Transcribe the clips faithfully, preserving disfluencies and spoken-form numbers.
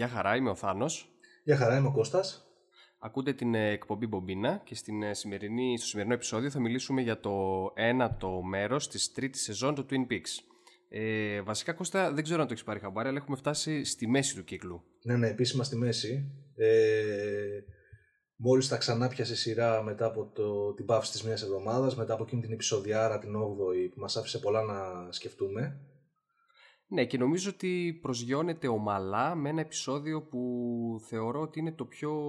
Γεια χαρά, είμαι ο Θάνος. Γεια χαρά, είμαι ο Κώστας. Ακούτε την εκπομπή Μπομπίνα και στην σημερινή, στο σημερινό επεισόδιο θα μιλήσουμε για το ένατο μέρος της τρίτης σεζόν του Twin Peaks. Ε, βασικά, Κώστα, δεν ξέρω αν το έχεις πάρει χαμπάρι, αλλά έχουμε φτάσει στη μέση του κύκλου. Ναι, ναι, επίσημα στη μέση. Ε, μόλις τα ξανά πιασε σειρά μετά από το, την πάυση της μιας εβδομάδας, μετά από εκείνη την επεισοδιάρα, την όγδοη, που μας άφησε πολλά να σκεφτούμε. Ναι, και νομίζω ότι προσγειώνεται ομαλά με ένα επεισόδιο που θεωρώ ότι είναι το πιο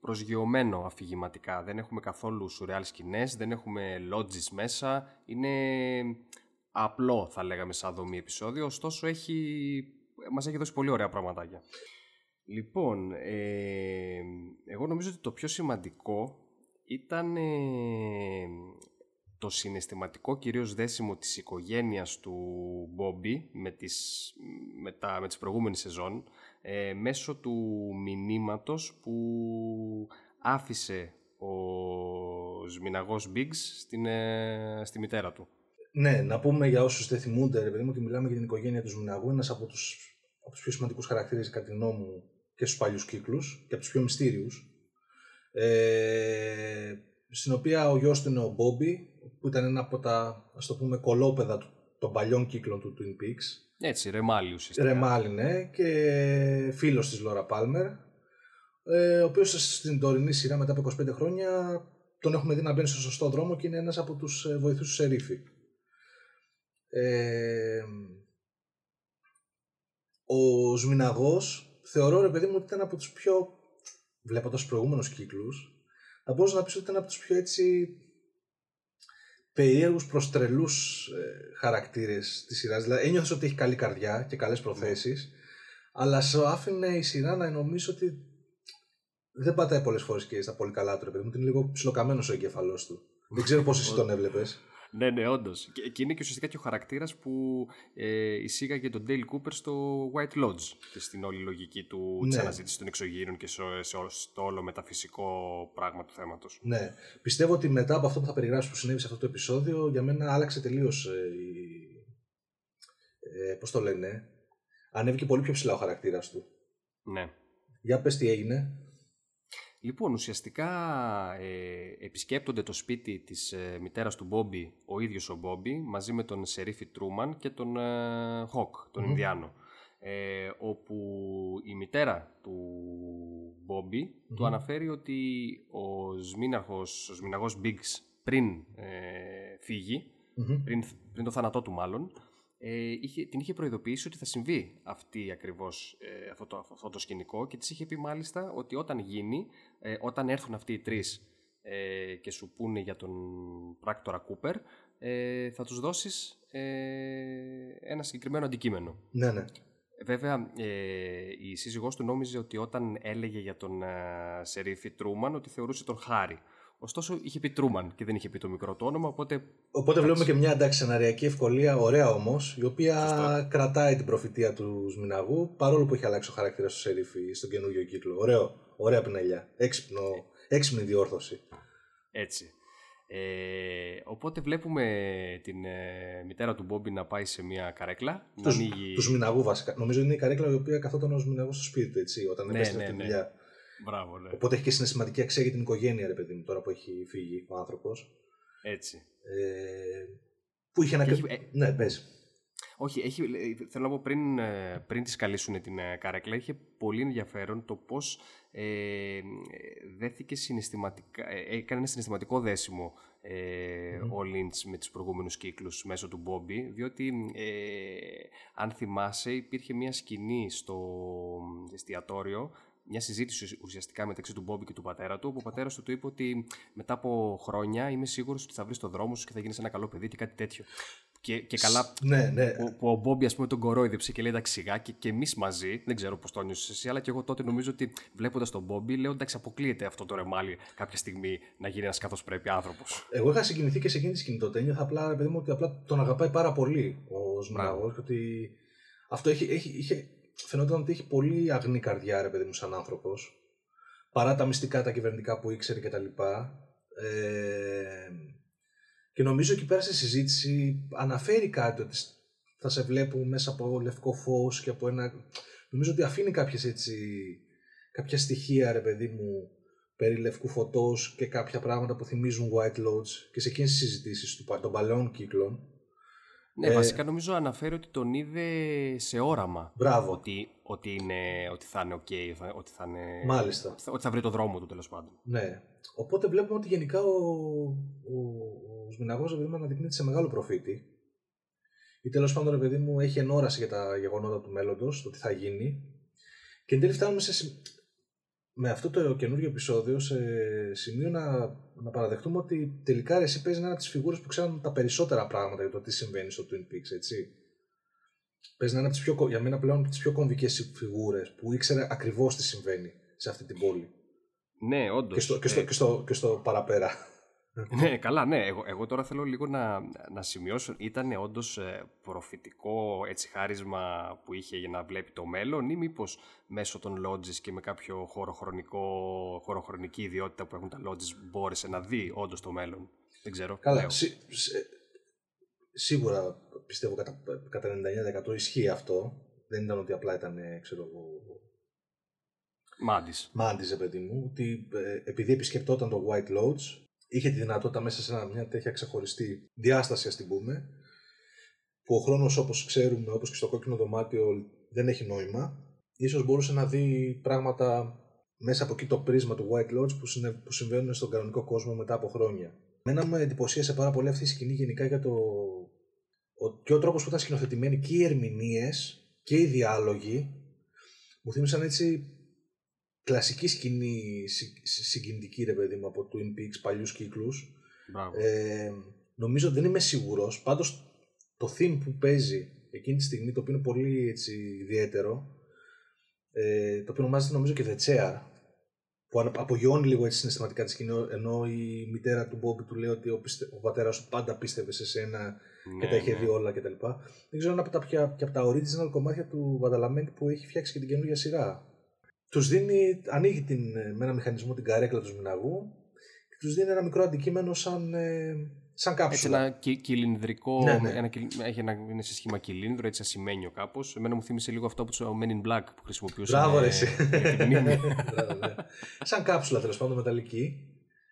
προσγειωμένο αφηγηματικά. Δεν έχουμε καθόλου σουρεάλ σκηνές, δεν έχουμε lodges μέσα. Είναι απλό, θα λέγαμε, σαν δομή επεισόδιο, ωστόσο έχει... μας έχει δώσει πολύ ωραία πραγματάκια. Λοιπόν, ε... εγώ νομίζω ότι το πιο σημαντικό ήταν... Ε... το συναισθηματικό κυρίως δέσιμο της οικογένειας του Μπόμπι με τις, με τα, με τις προηγούμενες σεζόν ε, μέσω του μηνύματος που άφησε ο Σμηναγός Μπιγκς στην, ε, στη μητέρα του. Ναι, να πούμε για όσους δεν θυμούνται, ρε παιδί μου, ότι μιλάμε για την οικογένεια του Σμηναγού, ένας από τους, από τους πιο σημαντικούς χαρακτήρες κατά τη γνώμη μου και στους παλιούς κύκλους και από τους πιο μυστήριους, ε, στην οποία ο γιος του είναι ο Μπόμπι, που ήταν ένα από τα, ας το πούμε, κολόπεδα των παλιών κύκλων του Twin Peaks. Έτσι, ρεμάλι ουσιαστικά. Ρεμάλι, ναι, και φίλος της Λόρα Πάλμερ, ο οποίος στην τωρινή σειρά μετά από είκοσι πέντε χρόνια τον έχουμε δει να μπαίνει στο σωστό δρόμο και είναι ένας από τους βοηθούς του Σερίφη. Ε, ο Σμηναγός, θεωρώ, ρε παιδί μου, ότι ήταν από τους πιο, βλέποντας τους προηγούμενους κύκλους, θα μπορούσα να πεις ότι ήταν από τους πιο έτσι... περίεργους προς τρελούς ε, χαρακτήρες της σειράς. Δηλαδή ένιωθες ότι έχει καλή καρδιά και καλές προθέσεις, mm. αλλά σου άφηνε η σειρά να νομίζω ότι δεν πατάει πολλές φορές και στα πολύ καλά του, ρε παιδί μου. Είναι λίγο ψιλοκαμένος ο εγκέφαλός του. Δεν ξέρω πώς εσύ τον έβλεπες. Ναι, ναι, όντως. Και, και είναι και ουσιαστικά και ο χαρακτήρας που ε, εισήγαγε τον Dale Cooper στο White Lodge και στην όλη λογική του ναι. της αναζήτησης των εξωγήινων και σε, σε, στο όλο μεταφυσικό πράγμα του θέματος. Ναι. Πιστεύω ότι μετά από αυτό που θα περιγράψω που συνέβη σε αυτό το επεισόδιο, για μένα άλλαξε τελείως ε, ε, πώς το λένε, ανέβηκε πολύ πιο ψηλά ο χαρακτήρας του. Ναι. Για πες τι έγινε. Λοιπόν, ουσιαστικά ε, επισκέπτονται το σπίτι της ε, μητέρας του Μπόμπι, ο ίδιος ο Μπόμπι, μαζί με τον Σερίφη Τρούμαν και τον ε, Χοκ, τον mm-hmm. Ινδιάνο, ε, όπου η μητέρα του Μπόμπι mm-hmm. του αναφέρει ότι ο Σμηναγός, ο Σμηναγός Μπιγκς πριν ε, φύγει, mm-hmm. πριν, πριν το θάνατό του μάλλον, Είχε, την είχε προειδοποιήσει ότι θα συμβεί αυτή ακριβώς ε, αυτό, το, αυτό το σκηνικό και της είχε πει μάλιστα ότι όταν γίνει, ε, όταν έρθουν αυτοί οι τρεις ε, και σου πούνε για τον πράκτορα Κούπερ, ε, θα τους δώσεις ε, ένα συγκεκριμένο αντικείμενο. Ναι, ναι. Βέβαια, ε, η σύζυγός του νόμιζε ότι όταν έλεγε για τον ε, Σερίφη Τρούμαν ότι θεωρούσε τον Χάρη. Ωστόσο, είχε πει Τρούμαν και δεν είχε πει το μικρό το όνομα, οπότε... Οπότε βλέπουμε και μια εντάξει σεναριακή ευκολία, ωραία όμως, η οποία Φωστό. κρατάει την προφητεία του Σμηναγού, παρόλο που έχει αλλάξει ο χαρακτήρας του Σερίφη στον καινούργιο κύκλο. Ωραίο, ωραία πινελιά, έξυπνο, έξυπνη διόρθωση. Έτσι. Ε, οπότε βλέπουμε την ε, μητέρα του Μπόμπι να πάει σε μια καρέκλα. Του, ανοίγει... του Σμηναγού βασικά. Νομίζω είναι η καρέκλα η οποία καθόταν ο Σμηναγός στο σπίτι του, έτσι, όταν ναι, έπεσε ναι, αυτή ναι. τη δουλειά. Μπράβο, λέει. Οπότε έχει και συναισθηματική αξία για την οικογένεια, ρε παιδί μου, τώρα που έχει φύγει ο άνθρωπος. Έτσι. Ε, που είχε ένα. Έχει... Ε... Ναι, πες. Όχι, έχει... θέλω να πω πριν, πριν τη καλύψουν την καρέκλα, είχε πολύ ενδιαφέρον το πώς ε, δέθηκε συναισθηματικά. Έκανε ένα συναισθηματικό δέσιμο ε, mm-hmm. ο Λίντς με τους προηγούμενους κύκλους μέσω του Μπόμπι, διότι ε, αν θυμάσαι, υπήρχε μια σκηνή στο εστιατόριο. Μια συζήτηση ουσιαστικά μεταξύ του Μπόμπι και του πατέρα του, όπου ο πατέρας του του είπε ότι μετά από χρόνια είμαι σίγουρος ότι θα βρεις το δρόμο σου και θα γίνεις ένα καλό παιδί και κάτι τέτοιο. Και, και καλά ναι, ναι. Που, που ο Μπόμπι, ας πούμε, τον κορόιδεψε και λέει εντάξει σιγά και, και εμείς μαζί, δεν ξέρω πώς το νιώσεις εσύ, αλλά και εγώ τότε νομίζω ότι βλέποντας τον Μπόμπι, λέω εντάξει αποκλείεται αυτό το ρεμάλι κάποια στιγμή να γίνει ένας καθώς πρέπει άνθρωπος. Εγώ είχα συγκινηθεί και σε εκείνη τη σκηνή τότε. Ένιωθα απλά, ρε παιδί μου, ότι απλά τον αγαπάει πάρα πολύ ο Σμηναγός και ότι αυτό έχει. έχει, είχε... Φαινόταν ότι έχει πολύ αγνή καρδιά, ρε παιδί μου, σαν άνθρωπος. Παρά τα μυστικά, τα κυβερνητικά που ήξερε και τα λοιπά. Ε... Και νομίζω εκεί πέρα στη συζήτηση αναφέρει κάτι ότι θα σε βλέπω μέσα από λευκό φως και από ένα... νομίζω ότι αφήνει κάποιες έτσι, κάποια στοιχεία, ρε παιδί μου, περί λευκού φωτός και κάποια πράγματα που θυμίζουν White Lodge και σε εκείνες τις συζητήσεις των παλαιών κύκλων. Ναι, ε, βασικά νομίζω αναφέρει ότι τον είδε σε όραμα. Μπράβο. Ότι, ότι, είναι, ότι θα είναι ok, θα, ότι, θα είναι, Μάλιστα. ότι θα βρει το δρόμο του τέλος πάντων. Ναι. Οπότε βλέπουμε ότι γενικά ο, ο, ο Σμηναγός, ρε παιδί μου, αναδεικνύεται σε μεγάλο προφήτη. Ή τέλος πάντων, ρε παιδί μου, έχει ενόραση για τα γεγονότα του μέλλοντος, το τι θα γίνει. Και εν τέλει φτάνουμε σε, με αυτό το καινούργιο επεισόδιο σε σημείο να, να παραδεχτούμε ότι τελικά ρε, εσύ παίζει ένα από τις φιγούρες που ξέρουν τα περισσότερα πράγματα για το τι συμβαίνει στο Twin Peaks, έτσι. Παίζει να είναι από τις πιο, για μένα πλέον από τις πιο κομβικές φιγούρες που ήξερε ακριβώς τι συμβαίνει σε αυτή την πόλη. Ναι, όντως. Και στο, και στο, ε... και στο, και στο παραπέρα. Ναι, καλά, ναι. Εγώ, εγώ τώρα θέλω λίγο να, να σημειώσω. Ήταν όντως προφητικό έτσι, χάρισμα που είχε για να βλέπει το μέλλον, ή μήπως μέσω των lodges και με κάποιο χωροχρονική ιδιότητα που έχουν τα lodges μπόρεσε να δει όντως το μέλλον? Δεν ξέρω. Καλά, σί, σί, σίγουρα πιστεύω κατά, κατά ενενήντα εννέα τοις εκατό ισχύει αυτό. Δεν ήταν ότι απλά ήταν, ξέρω εγώ, μάντης. Μάντης, παιδί μου, ότι επειδή επισκεπτόταν το White Lodge, είχε τη δυνατότητα μέσα σε μια τέτοια ξεχωριστή διάσταση, ας την πούμε, που ο χρόνος, όπως ξέρουμε, όπως και στο κόκκινο δωμάτιο, δεν έχει νόημα. Ίσως μπορούσε να δει πράγματα μέσα από εκεί το πρίσμα του White Lodge που, συνε... που συμβαίνουν στον κανονικό κόσμο μετά από χρόνια. Μένα με εντυπωσίασε πάρα πολύ αυτή η σκηνή γενικά για το... Ο... και ο τρόπος που ήταν σκηνοθετημένοι και οι ερμηνείες και οι διάλογοι μου θύμισαν έτσι κλασική σκηνή συγκινητική, ρε παιδί μου, από Twin Peaks, παλιούς κύκλους. Ε, νομίζω, δεν είμαι σίγουρος, πάντως το theme που παίζει εκείνη τη στιγμή, το οποίο είναι πολύ έτσι, ιδιαίτερο, ε, το οποίο ονομάζεται νομίζω και The Chair, που απογειώνει λίγο έτσι συναισθηματικά τη σκηνή, ενώ η μητέρα του Μπόμπι του λέει ότι ο, πιστε, ο πατέρας σου πάντα πίστευε σε σένα, ναι, και τα είχε, ναι, δει όλα κτλ. Δεν ξέρω αν από τα, πια, και από τα original κομμάτια του Βανταλαμέντη που έχει φτιάξει και την καινούργια σειρά. Τους δίνει, ανοίγει την, με ένα μηχανισμό την καρέκλα του Σμηναγού και τους δίνει ένα μικρό αντικείμενο σαν, σαν κάψουλα. Ένα κυ, κυλινδρικό, ναι, ναι. Ένα, έχει ένα, είναι σε σχήμα κυλίνδρο, έτσι ασημένιο κάπως. Εμένα μου θύμισε λίγο αυτό από τους Men in Black που χρησιμοποιούσαν. Μπράβο, ρε εσύ. Σαν κάψουλα, τέλος πάντων, μεταλλική.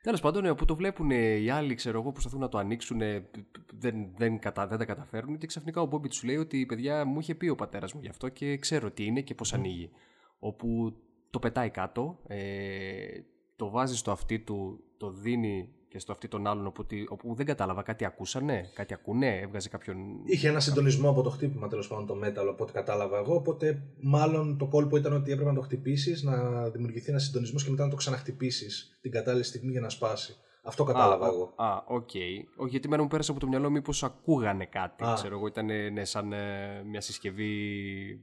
Τέλος πάντων, όπου το βλέπουν οι άλλοι, ξέρω εγώ, προσπαθούν να το ανοίξουν, δεν, δεν, κατα, δεν τα καταφέρουν και ξαφνικά ο Μπόμπι τους λέει ότι παιδιά μου είχε πει ο πατέρας μου γι' αυτό και ξέρω τι είναι και πώς ανοίγει. Όπου το πετάει κάτω, ε, το βάζει στο αυτί του, το δίνει και στο αυτί των άλλων, όπου, όπου δεν κατάλαβα, κάτι ακούσανε, κάτι ακούνε, έβγαζε κάποιον... Είχε ένα συντονισμό από το χτύπημα, τέλος πάντων, το μέταλλο, από ό,τι κατάλαβα εγώ, οπότε μάλλον το κόλπο ήταν ότι έπρεπε να το χτυπήσεις, να δημιουργηθεί ένας συντονισμός και μετά να το ξαναχτυπήσεις την κατάλληλη στιγμή για να σπάσει. Αυτό κατάλαβα α, εγώ. Α, οκ. Okay. Γιατί μένα μου πέρασε από το μυαλό μήπως ακούγανε κάτι. Α. Ξέρω εγώ, ήταν ναι, σαν ε, μια συσκευή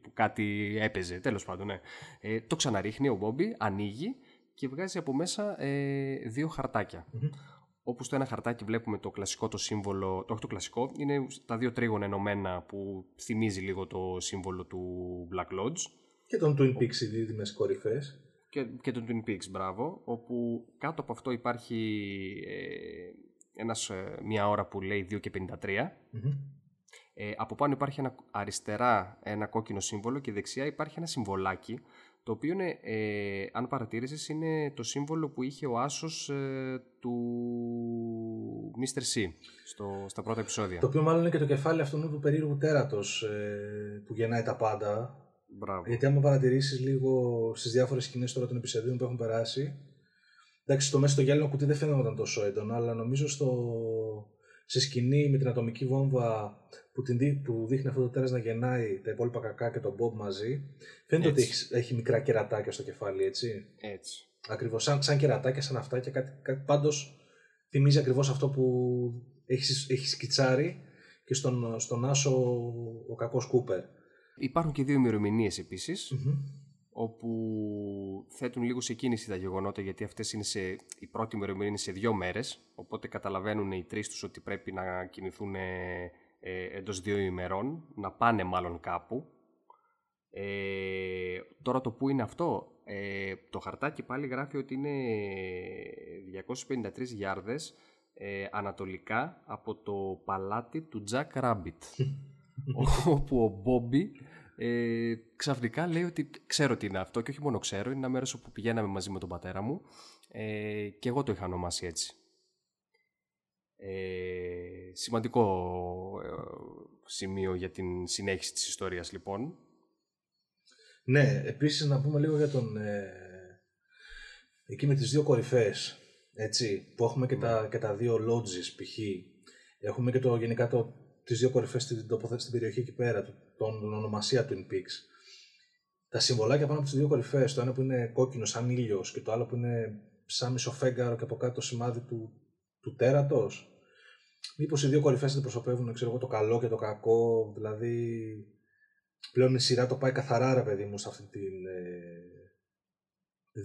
που κάτι έπαιζε. Τέλος πάντων, ναι. Ε, το ξαναρίχνει ο Μπόμπι, ανοίγει και βγάζει από μέσα ε, δύο χαρτάκια. Mm-hmm. Όπου στο ένα χαρτάκι βλέπουμε το κλασικό το σύμβολο. Το, όχι το κλασικό, είναι τα δύο τρίγωνα ενωμένα που θυμίζει λίγο το σύμβολο του Black Lodge. Και τον Twin Peaks, οι δίδυμες κορυφές. Και τον Twin Peaks, μπράβο, όπου κάτω από αυτό υπάρχει ε, ένας, ε, μια ώρα που λέει δύο και πενήντα τρία. Mm-hmm. Ε, από πάνω υπάρχει ένα, αριστερά ένα κόκκινο σύμβολο και δεξιά υπάρχει ένα συμβολάκι, το οποίο είναι, ε, αν παρατήρησες, είναι το σύμβολο που είχε ο Άσος ε, του μίστερ C στο, στα πρώτα επεισόδια. Το οποίο μάλλον είναι και το κεφάλι αυτού του περίεργου τέρατος ε, που γεννάει τα πάντα. Μπράβο. Γιατί άμα παρατηρήσεις λίγο στις διάφορες σκηνές τώρα των επεισοδίων που έχουν περάσει, εντάξει, στο μέσα στο γυάλινο κουτί δεν φαίνονταν τόσο έντονα, αλλά νομίζω στο... στη σκηνή με την ατομική βόμβα που, την... που δείχνει αυτό το τέρας να γεννάει τα υπόλοιπα κακά και τον Μπομπ μαζί, φαίνεται ότι έχει... έχει μικρά κερατάκια στο κεφάλι, έτσι. Έτσι. Ακριβώς, σαν, σαν κερατάκια, σαν αυτά και κάτι, κάτι... πάντως θυμίζει ακριβώς αυτό που έχει, έχει σκιτσάρει και στον, στον Άσο ο κακός Κούπερ. Υπάρχουν και δύο ημερομηνίες επίσης, mm-hmm. όπου θέτουν λίγο σε κίνηση τα γεγονότα, γιατί αυτές είναι σε, η πρώτη ημερομηνία είναι σε δύο μέρες, οπότε καταλαβαίνουν οι τρεις τους ότι πρέπει να κινηθούν ε, ε, εντός δύο ημερών, να πάνε μάλλον κάπου. Ε, τώρα το που είναι αυτό, ε, το χαρτάκι πάλι γράφει ότι είναι διακόσιες πενήντα τρεις γιάρδες ε, ανατολικά από το παλάτι του Jack Rabbit. Όπου ο Μπόμπι ε, ξαφνικά λέει ότι ξέρω τι είναι αυτό και όχι μόνο ξέρω, είναι ένα μέρος όπου πηγαίναμε μαζί με τον πατέρα μου ε, και εγώ το είχα ονομάσει έτσι. Ε, σημαντικό ε, σημείο για την συνέχιση της ιστορίας λοιπόν. Ναι, επίσης να πούμε λίγο για τον ε, εκεί με τις δύο κορυφές, έτσι, που έχουμε και, mm. τα, και τα δύο lodges, π.χ. Έχουμε και το, γενικά το, τις δύο κορυφές στην, τοποθε, στην περιοχή εκεί πέρα, τον, τον ονομασία Twin Peaks. Τα συμβολάκια πάνω από τις δύο κορυφές, το ένα που είναι κόκκινο σαν ήλιος και το άλλο που είναι σαν μισοφέγγαρο και από κάτω το σημάδι του του τέρατος. Μήπως οι δύο κορυφές αντιπροσωπεύουν, ξέρω εγώ, το καλό και το κακό, δηλαδή πλέον η σειρά το πάει καθαρά, ρε παιδί μου, σε αυτή την ε,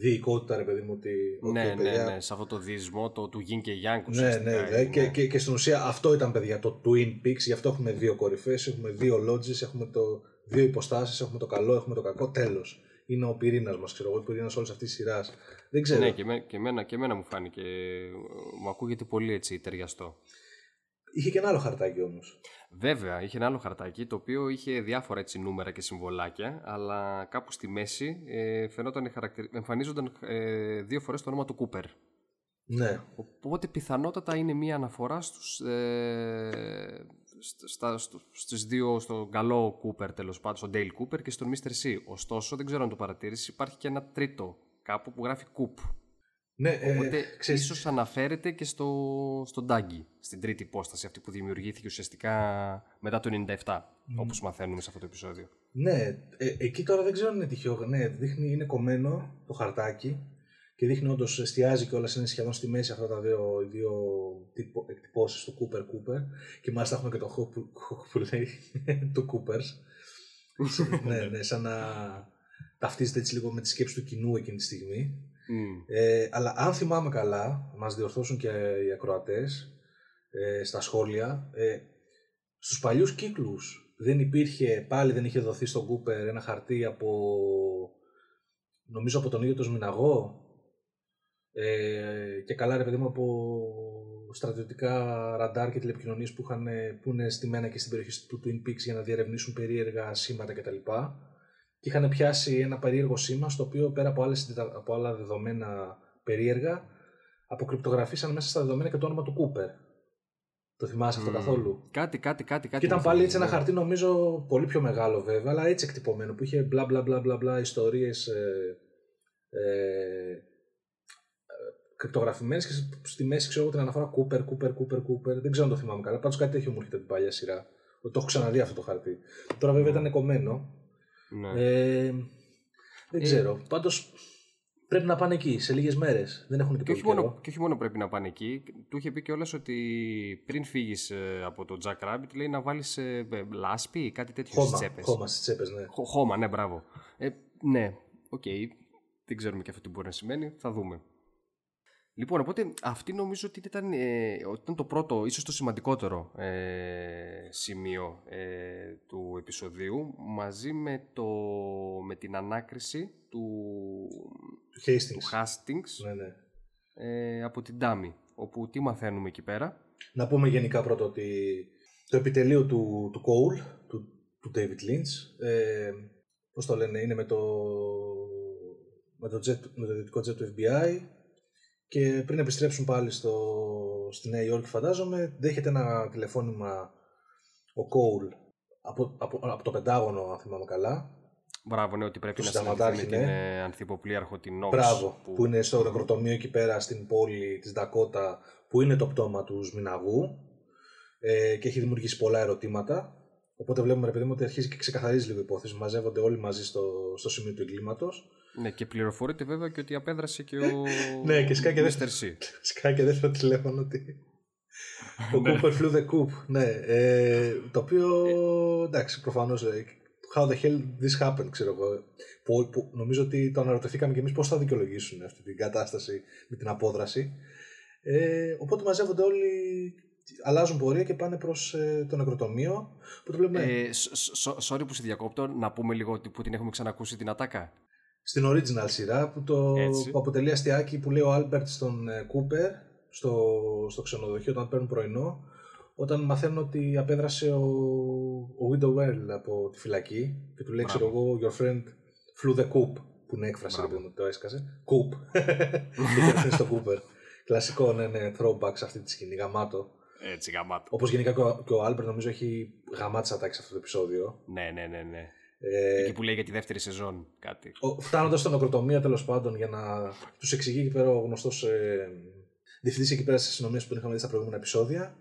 διοικότητα, ρε παιδί μου. Ότι, ναι, ότι, ναι, παιδιά... ναι, σε αυτό το διεισμό το, του Yin και Yang. Ναι, ναι, ναι. Και, και, και στην ουσία αυτό ήταν, παιδιά, το Twin Peaks, γι' αυτό έχουμε δύο κορυφές, έχουμε δύο lodges, έχουμε το, δύο υποστάσεις, έχουμε το καλό, έχουμε το κακό, τέλος. Είναι ο πυρήνας μας, ξέρω εγώ, ο πυρήνας όλης αυτής της σειράς. Δεν ξέρω. Ναι, και, με, και, εμένα, και εμένα μου φάνηκε, μου ακούγεται πολύ έτσι ταιριαστό. Είχε και ένα άλλο χαρτάκι όμως. Βέβαια, είχε ένα άλλο χαρτάκι, το οποίο είχε διάφορα έτσι νούμερα και συμβολάκια, αλλά κάπου στη μέση ε, φαινόταν, χαρακτηρι... εμφανίζονταν ε, δύο φορές το όνομα του Κούπερ. Ναι. Οπότε πιθανότατα είναι μία αναφορά στους, ε, στα, στους δύο, στον καλό Κούπερ τέλος πάντων, στον Dale Cooper και στον μίστερ C. Ωστόσο, δεν ξέρω αν το παρατήρησες, υπάρχει και ένα τρίτο κάπου που γράφει Coop. Ναι, οπότε ε, ξέρεις... ίσως αναφέρεται και στο, στον Ντάγκη, στην τρίτη υπόσταση αυτή που δημιουργήθηκε ουσιαστικά μετά το ενενήντα επτά, mm. όπως μαθαίνουμε σε αυτό το επεισόδιο. Ναι, ε, εκεί τώρα δεν ξέρω αν είναι τυχαίο, ναι, δείχνει, είναι κομμένο το χαρτάκι και δείχνει όντως, εστιάζει κιόλας, είναι σχεδόν στη μέση αυτά τα δύο, δύο τυπο, εκτυπώσεις του Cooper Cooper και μάλιστα έχουμε και το Hook που λέει του Coopers. Ναι, ναι, σαν να ταυτίζεται έτσι λίγο με τη σκέψη του κοινού εκείνη τη στιγμή. Mm. Ε, αλλά αν θυμάμαι καλά, μας διορθώσουν και οι ακροατές ε, στα σχόλια, ε, στους παλιούς κύκλους δεν υπήρχε, πάλι δεν είχε δοθεί στον Κούπερ ένα χαρτί από, νομίζω από τον ίδιο τον Σμηναγό ε, και καλά ρε παιδί μου από στρατιωτικά ραντάρ και τηλεπικοινωνίες που, είχαν, που είναι στημένα και στην περιοχή του Twin Peaks για να διαρευνήσουν περίεργα σήματα κτλ. Και είχαν πιάσει ένα περίεργο σήμα, στο οποίο πέρα από, άλλες, από άλλα δεδομένα περίεργα, αποκρυπτογραφήσαν μέσα στα δεδομένα και το όνομα του Κούπερ. Το θυμάσαι mm. αυτό καθόλου? Κάτι, κάτι, κάτι. Και ήταν πάλι έτσι ένα χαρτί, νομίζω, πολύ πιο μεγάλο βέβαια, αλλά έτσι εκτυπωμένο, που είχε μπλα μπλα μπλα μπλα, μπλα ιστορίες ε, ε, κρυπτογραφημένες και στη μέση ξέρω την αναφορά Κούπερ, Κούπερ, Κούπερ, Κούπερ. Δεν ξέρω αν το θυμάμαι καλά. Πάντως κάτι τέτοιο μου έρχεται την παλιά σειρά. Το έχω ξαναδεί αυτό το χαρτί. Τώρα βέβαια mm. ήταν κομμένο. Ναι. Ε, δεν ξέρω. Ε, Πάντως πρέπει να πάνε εκεί σε λίγες μέρες. Δεν έχουν και, και, όχι μόνο, και όχι μόνο πρέπει να πάνε εκεί. Του είχε πει κιόλας ότι πριν φύγεις από το Jack Rabbit, λέει να βάλεις ε, λάσπη ή κάτι τέτοιο χώμα, στις τσέπες. Χώμα στις τσέπες, ναι. Χ, χώμα, ναι, μπράβο. Ε, ναι, οκ. Okay. Δεν ξέρουμε και αυτό τι μπορεί να σημαίνει. Θα δούμε. Λοιπόν, οπότε αυτή νομίζω ότι ήταν, ε, ήταν το πρώτο, ίσως το σημαντικότερο ε, σημείο ε, του επεισοδίου, μαζί με, το, με την ανάκριση του, του Hastings, του Hastings ναι, ναι. Ε, από την Ντάμι, όπου τι μαθαίνουμε εκεί πέρα. Να πούμε γενικά πρώτο ότι το επιτελείο του, του Cole, του, του David Lynch, ε, πώς το λένε, είναι με το, με το, jet, με το δυτικό jet του εφ μπι άι. Και πριν επιστρέψουν πάλι στο, στη Νέα Υόρκη, φαντάζομαι, δέχεται ένα τηλεφώνημα ο Κόουλ από, από, από το Πεντάγωνο, αν θυμάμαι καλά. Μπράβο, ναι, ότι πρέπει να συναντηθεί με την ε, ανθυποπλήρχο την Νόξ. Μπράβο, που... που είναι στο νεκροτομείο εκεί πέρα στην πόλη της Ντακότα, που είναι το πτώμα του Σμηναγού ε, και έχει δημιουργήσει πολλά ερωτήματα. Οπότε βλέπουμε, ρε παιδί μου, ότι αρχίζει και ξεκαθαρίζει λίγο η υπόθεση. Μαζεύονται όλοι μαζί στο, στο σημείο του εγκλήματος. Ναι, και πληροφορείται βέβαια και ότι απέδρασε και ο ναι, και σκάει και μίστερ C. Σκάει και δεύτερο τηλέφωνο ότι ο Cooper flew the coop. Ναι, ε, το οποίο εντάξει, προφανώς how the hell this happened, ξέρω εγώ. Που, που, νομίζω ότι το αναρωτηθήκαμε και εμείς πώς θα δικαιολογήσουν αυτή την κατάσταση με την απόδραση. Ε, οπότε μαζεύονται όλοι, αλλάζουν πορεία και πάνε προς ε, το νεκροτομείο. Βλέπουμε... Ε, sorry που σε διακόπτω, να πούμε λίγο που την έχουμε ξανακούσει την ατάκα. Στην original σειρά που, το, που αποτελεί αστιάκι που λέει ο Άλμπερτ στον Κούπερ στο, στο ξενοδοχείο όταν παίρνουν πρωινό, όταν μαθαίνουν ότι απέδρασε ο, ο Widow Well από τη φυλακή και του λέει, ξέρω εγώ, your friend flew the coop, που είναι έκφραση που το έσκασε. Coop. Είχε στο Cooper. Κλασικό, ναι, ναι, throwback σε αυτή τη σκηνή, γαμάτο. Έτσι, γαμάτο. Όπως γενικά και ο Άλμπερτ νομίζω έχει γαμάτες ατάκες σε αυτό το επεισόδιο. Ναι, ναι, ναι, ναι. Ε... Εκεί που λέει για τη δεύτερη σεζόν κάτι. Φτάνοντας στον νεκροτομείο, τέλος πάντων, για να τους εξηγεί εκεί πέρα ο γνωστός ε... διευθυντής εκεί πέρα στις αστυνομίες που τον είχαμε δει στα προηγούμενα επεισόδια,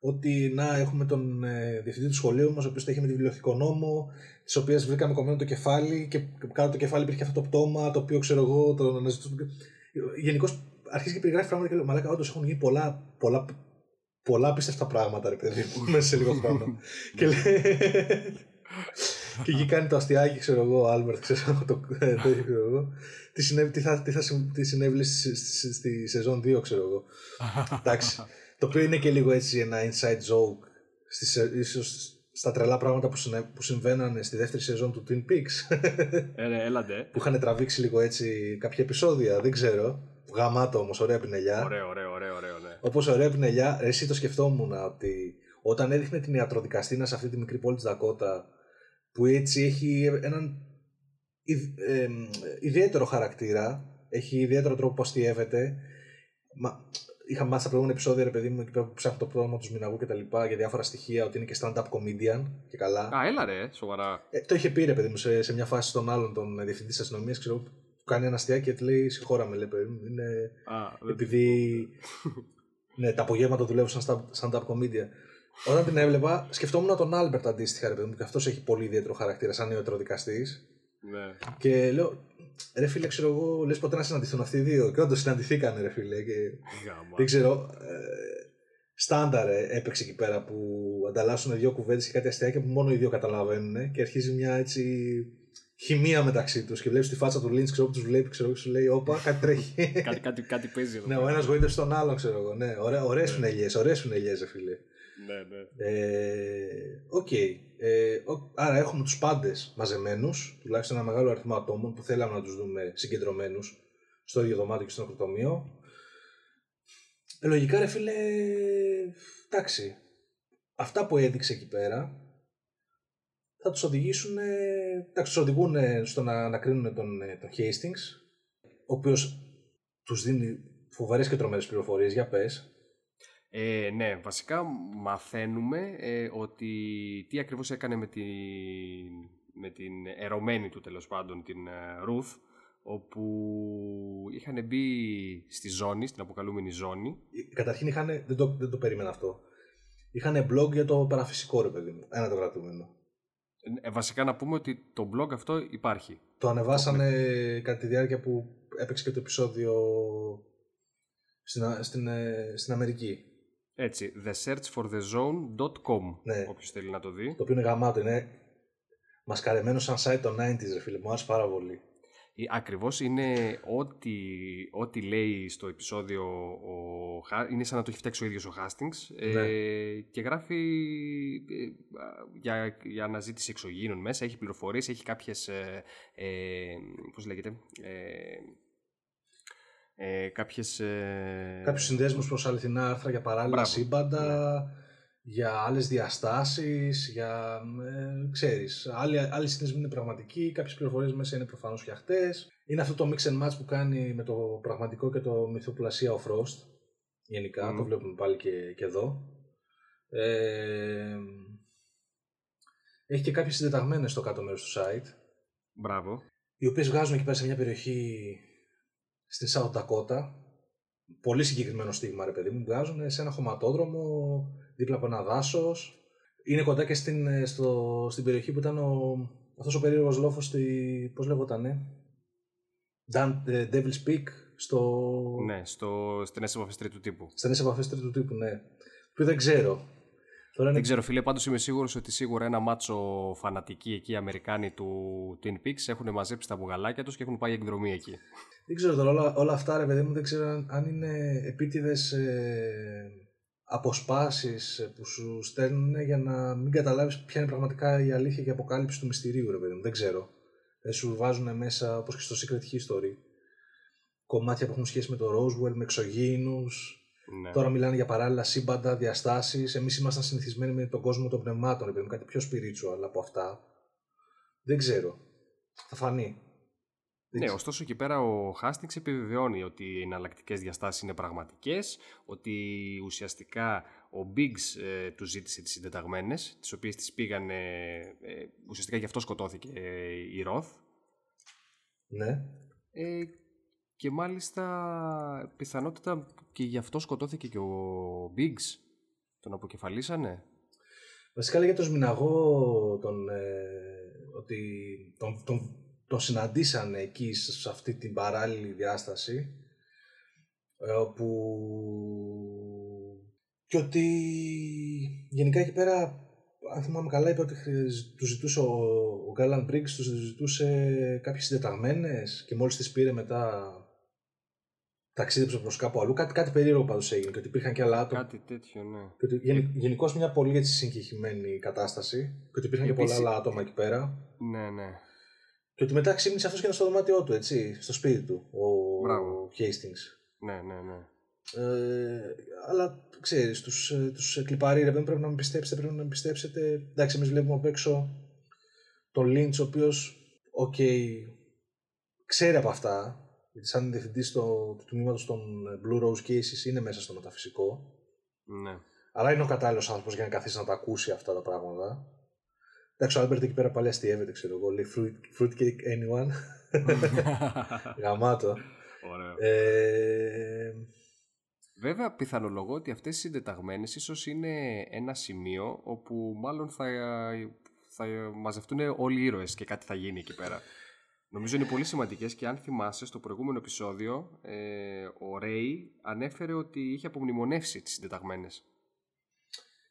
ότι να έχουμε τον ε, διευθυντή του σχολείου μας, ο οποίος τα είχε με τη βιβλιοθηκό νόμο, της οποίας βρήκαμε κομμένο το κεφάλι και κάτω το κεφάλι υπήρχε αυτό το πτώμα, το οποίο ξέρω εγώ το αναζητούσαμε. Γενικώς αρχίζει και περιγράφει πράγματα και λέω, μαλάκα, όντως έχουν γίνει πολλά, πολλά, πολλά απίστευτα πράγματα, ρε παιδί μου, μέσα σε λίγο χρόνο. Και λέει. Και εκεί κάνει το αστιάκι, ξέρω εγώ, ο Άλμπερτ, ξέρω το, το είχε, ξέρω εγώ. Τι, συνέβη, τι θα, τι θα τι συνέβη στη, στη, στη σεζόν δύο, ξέρω εγώ. Εντάξει. Το οποίο είναι και λίγο έτσι ένα inside joke στις, ίσως στα τρελά πράγματα που, συνε, που συμβαίνανε στη δεύτερη σεζόν του Twin Peaks. Έλα, έλατε. Που είχαν τραβήξει λίγο έτσι κάποια επεισόδια, δεν ξέρω. Γαμάτο όμως, ωραία πινελιά. Ωραίο, ωραίο, ωραίο, ωραίο, ναι. Όπως ωραία πινελιά, εσύ το σκεφτόμουν ότι όταν έδειχνε την ιατροδικαστήνα σε αυτή τη μικρή πόλη της Δακότα, που έτσι έχει έναν ε, ε, ε, ιδιαίτερο χαρακτήρα, έχει ιδιαίτερο τρόπο που αστιεύεται. Μα, είχα μάθει στα προηγούμενα επεισόδια, ρε παιδί μου, εκεί πέρα που ψάχνω το πρόγραμμα του Σμηναγού και τα λοιπά για διάφορα στοιχεία, ότι είναι και stand-up comedian και καλά. Α, έλα ρε, σοβαρά. Ε, το είχε πει, ρε παιδί μου, σε, σε μια φάση των άλλων των διευθυντή τη αστυνομία, ξέρω, που κάνει ένα αστιάκι και τη λέει, συγχώρα με, λέει, παιδί μου, είναι. Α, επειδή. Ναι, τα απογεύματα δουλεύουν σαν stand-up comedian. Όταν την έβλεπα, σκεφτόμουν τον Άλμπερτ αντίστοιχα, ρε παιδί μου, και αυτό έχει πολύ ιδιαίτερο χαρακτήρα, σαν ιατροδικαστή. Ναι. Και λέω, ρε φίλε, ξέρω εγώ, λες ποτέ να συναντηθούν αυτοί οι δύο. Και όντως συναντηθήκανε, ρε φίλε. Και... δεν ξέρω. Ε, στάνταρε έπαιξε εκεί πέρα που ανταλλάσσουν δύο κουβέντες και κάτι αστεία και που μόνο οι δύο καταλαβαίνουν. Και αρχίζει μια έτσι χημεία μεταξύ τους. Και βλέπεις τη φάτσα του Lynch, ξέρω που τους βλέπει, ξέρω, και σου λέει, όπα, κάτι τρέχει. κάτι, κάτι, κάτι παίζει. Ναι, ο ένας γοήτευσε τον άλλον, ξέρω εγώ. Ναι, ωραίες φουνελιές, ωραίες φουνελιές, ρε φίλε. Ναι, ναι. Οκ. Ε, okay. ε, ο, άρα έχουμε τους πάντες μαζεμένους, τουλάχιστον ένα μεγάλο αριθμό ατόμων που θέλαμε να τους δούμε συγκεντρωμένους στο ίδιο δωμάτιο και στο νεκροτομείο. Ε, λογικά, ρε φίλε, εντάξει. Αυτά που έδειξε εκεί πέρα θα τους οδηγήσουν, εντάξει, τους οδηγούν στο να ανακρίνουν τον, τον Hastings, ο οποίος τους δίνει φοβερές και τρομερές πληροφορίες. Για πες. Ε, ναι, βασικά μαθαίνουμε ε, ότι τι ακριβώς έκανε με την, με την ερωμένη του, τέλος πάντων, την Ρουθ, όπου είχαν μπει στη ζώνη, στην αποκαλούμενη ζώνη. Καταρχήν είχανε, δεν, το, δεν το περίμενα αυτό, είχανε blog για το παραφυσικό, ρε παιδί μου, ένα το κρατούμενο. Ε, βασικά να πούμε ότι το blog αυτό υπάρχει. Το ανεβάσανε το... κατά τη διάρκεια που έπαιξε και το επεισόδιο στην, στην, στην Αμερική. Έτσι, the search for the zone dot com, ναι. Όποιος θέλει να το δει. Το οποίο είναι γαμάτο, είναι μασκαρεμένο σαν site των ενενήντα, ρε φίλε, μου άρεσε πάρα πολύ. Ακριβώς, είναι ό,τι, ό,τι λέει στο επεισόδιο, ο, είναι σαν να το έχει φτιάξει ο ίδιος ο Hastings, ναι. ε, και γράφει ε, για, για αναζήτηση εξωγήινων μέσα, έχει πληροφορίες, έχει κάποιες, ε, ε, πώς λέγεται... Ε, Ε, κάποιες, ε... κάποιους συνδέσμους προς αληθινά άρθρα για παράλληλα, μπράβο, σύμπαντα, ναι. Για άλλες διαστάσεις, για ε, ξέρεις, άλλοι, άλλοι συνδέσμοι είναι πραγματικοί, κάποιες πληροφορίες μέσα είναι προφανώς φτιαχτές. Είναι αυτό το mix and match που κάνει με το πραγματικό και το μυθοπλασία ο Frost γενικά, mm. Το βλέπουμε πάλι και, και εδώ. ε, Έχει και κάποιες συντεταγμένες στο κάτω μέρος του site, μπράβο, οι οποίες βγάζουν εκεί πέρα σε μια περιοχή στην South Dakota, πολύ συγκεκριμένο στίγμα, ρε παιδί μου, βγάζουν σε ένα χωματόδρομο δίπλα από ένα δάσος. Είναι κοντά και στην, στο, στην περιοχή που ήταν ο, αυτός ο περίεργος λόφος στη, πώς λεγότανε, Devil's Peak, στο... Ναι, στο, στενές επαφές τρίτου τύπου. Στενές επαφές τρίτου τύπου, ναι. Που δεν ξέρω. Τώρα είναι... Δεν ξέρω, φίλε, πάντως είμαι σίγουρος ότι σίγουρα ένα μάτσο φανατικοί εκεί, οι Αμερικάνοι του Twin Peaks, έχουν μαζέψει τα μπουγαλάκια τους και έχουν πάει εκδρομή εκεί. Δεν ξέρω τώρα, όλα, όλα αυτά, ρε παιδί μου, δεν ξέρω αν είναι επίτηδες ε, αποσπάσεις που σου στέλνουν για να μην καταλάβεις ποια είναι πραγματικά η αλήθεια και η αποκάλυψη του μυστηρίου, ρε παιδί μου, δεν ξέρω. Ε, σου βάζουν μέσα, όπως και στο Secret History, κομμάτια που έχουν σχέση με το Roswell, με εξωγήινους. Ναι. Τώρα μιλάνε για παράλληλα σύμπαντα, διαστάσεις. Εμείς ήμασταν συνηθισμένοι με τον κόσμο των πνευμάτων, επειδή κάτι πιο spiritual από αυτά. Δεν ξέρω. Θα φανεί. Ναι, ωστόσο εκεί πέρα ο Hastings επιβεβαιώνει ότι οι εναλλακτικές διαστάσεις είναι πραγματικές, ότι ουσιαστικά ο Biggs ε, του ζήτησε τις συντεταγμένες, τις οποίες τις πήγανε, ε, ουσιαστικά γι' αυτό σκοτώθηκε ε, η Roth. Ναι. Ε, και μάλιστα πιθανότητα και γι' αυτό σκοτώθηκε και ο Biggs, τον αποκεφαλίσανε. Βασικά λέγεται το Σμηναγό τον, ε, ότι τον... τον... τον συναντήσανε εκεί σε αυτή την παράλληλη διάσταση όπου... και ότι γενικά εκεί πέρα, αν θυμάμαι καλά, είπε ότι του ζητούσε ο, ο Γκάλαν Μπριγκς, του ζητούσε κάποιες συντεταγμένες και μόλις τις πήρε μετά ταξίδεψε προς κάπου αλλού. Κάτι, κάτι περίεργο πάντως έγινε και ότι υπήρχαν και άλλα άτομα. Κάτι τέτοιο, ναι. Και ότι γεν, γενικώς μια πολύ έτσι συγκεκριμένη κατάσταση και ότι υπήρχαν επίσης... και πολλά άλλα άτομα εκεί πέρα. Ναι, ναι. Και ότι μετά ξύπνησε αυτός και ήταν στο δωμάτιό του, έτσι, στο σπίτι του, ο, ο Hastings. Ναι, ναι, ναι. Ε, αλλά ξέρεις, τους, τους κλιπαρεί, ρε, πρέπει να με πιστέψετε, πρέπει να με πιστέψετε. Εντάξει, εμείς βλέπουμε απ' έξω τον Lynch, ο οποίος, οκ, okay, ξέρει από αυτά, γιατί σαν διευθυντής το, του τμήματος των Blue Rose Cases είναι μέσα στο μεταφυσικό. Ναι. Αλλά είναι ο κατάλληλος άνθρωπος για να καθίσει να τα ακούσει αυτά τα πράγματα. Εντάξει, ο Άλμπερτ εκεί πέρα πάλι αστιεύεται, ξέρω εγώ, λέει fruit, fruitcake anyone, γαμάτο. Ωραία. Ε... Βέβαια, πιθανολογώ ότι αυτές οι συντεταγμένες ίσως είναι ένα σημείο όπου μάλλον θα, θα μαζευτούν όλοι οι ήρωες και κάτι θα γίνει εκεί πέρα. Νομίζω είναι πολύ σημαντικές και αν θυμάσαι στο προηγούμενο επεισόδιο, ε, ο Ρέι ανέφερε ότι είχε απομνημονεύσει τις συντεταγμένες.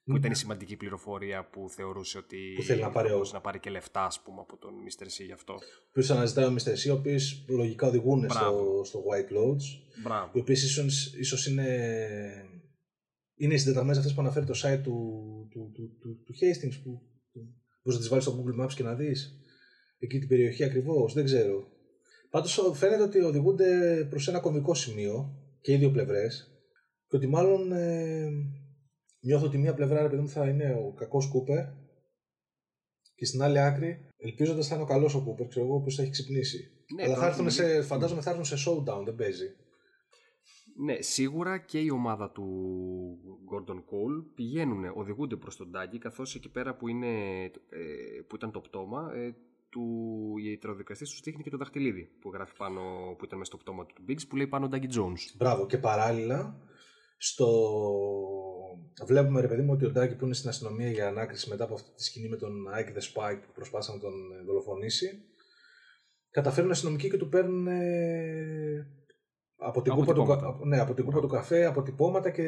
Που ήταν η σημαντική πληροφορία που θεωρούσε ότι που θέλει να πάρει, να πάρει και λεφτά, ας πούμε, από τον μίστερ C γι' αυτό. Ο οποίος αναζητάει ο μίστερ C, ο οποίος λογικά οδηγούν στο, στο White Lodge. Μπράβο. Οι οποίες ίσως, ίσως είναι, είναι οι συντεταγμένες αυτές που αναφέρει το site του, του, του, του, του Hastings, που μπορείς να τις βάλεις στο Google Maps και να δεις εκεί την περιοχή ακριβώς. Δεν ξέρω. Πάντως φαίνεται ότι οδηγούνται προς ένα κομβικό σημείο και οι δύο πλευρές και ότι μάλλον... Ε, νιώθω ότι μία πλευρά, ρε παιδί μου, θα είναι ο κακός Κούπερ και στην άλλη άκρη, ελπίζοντας θα είναι ο καλός ο Κούπερ, ξέρω εγώ, όπως θα έχει ξυπνήσει. Ναι, αλλά θα έρθουν σε, φαντάζομαι θα έρθουν σε showdown, δεν παίζει. Ναι, σίγουρα και η ομάδα του Gordon Cole πηγαίνουν, οδηγούνται προς τον Ντάγκη, καθώς εκεί πέρα που, είναι, που ήταν το πτώμα, του ιατροδικαστής του στίχνει και το δαχτυλίδι που γράφει πάνω, που ήταν μέσα στο πτώμα του Biggs, που λέει πάνω Ντάγκη Jones. Μπράβο, και παράλληλα στο... Βλέπουμε, ρε παιδί μου, ότι ο Ντάκη που είναι στην αστυνομία για ανάκριση μετά από αυτή τη σκηνή με τον Nike The Spike που προσπάθησαν να τον δολοφονήσει, καταφέρουν αστυνομικοί και του παίρνουν από την κούπα του, ναι, yeah. του καφέ, αποτυπώματα και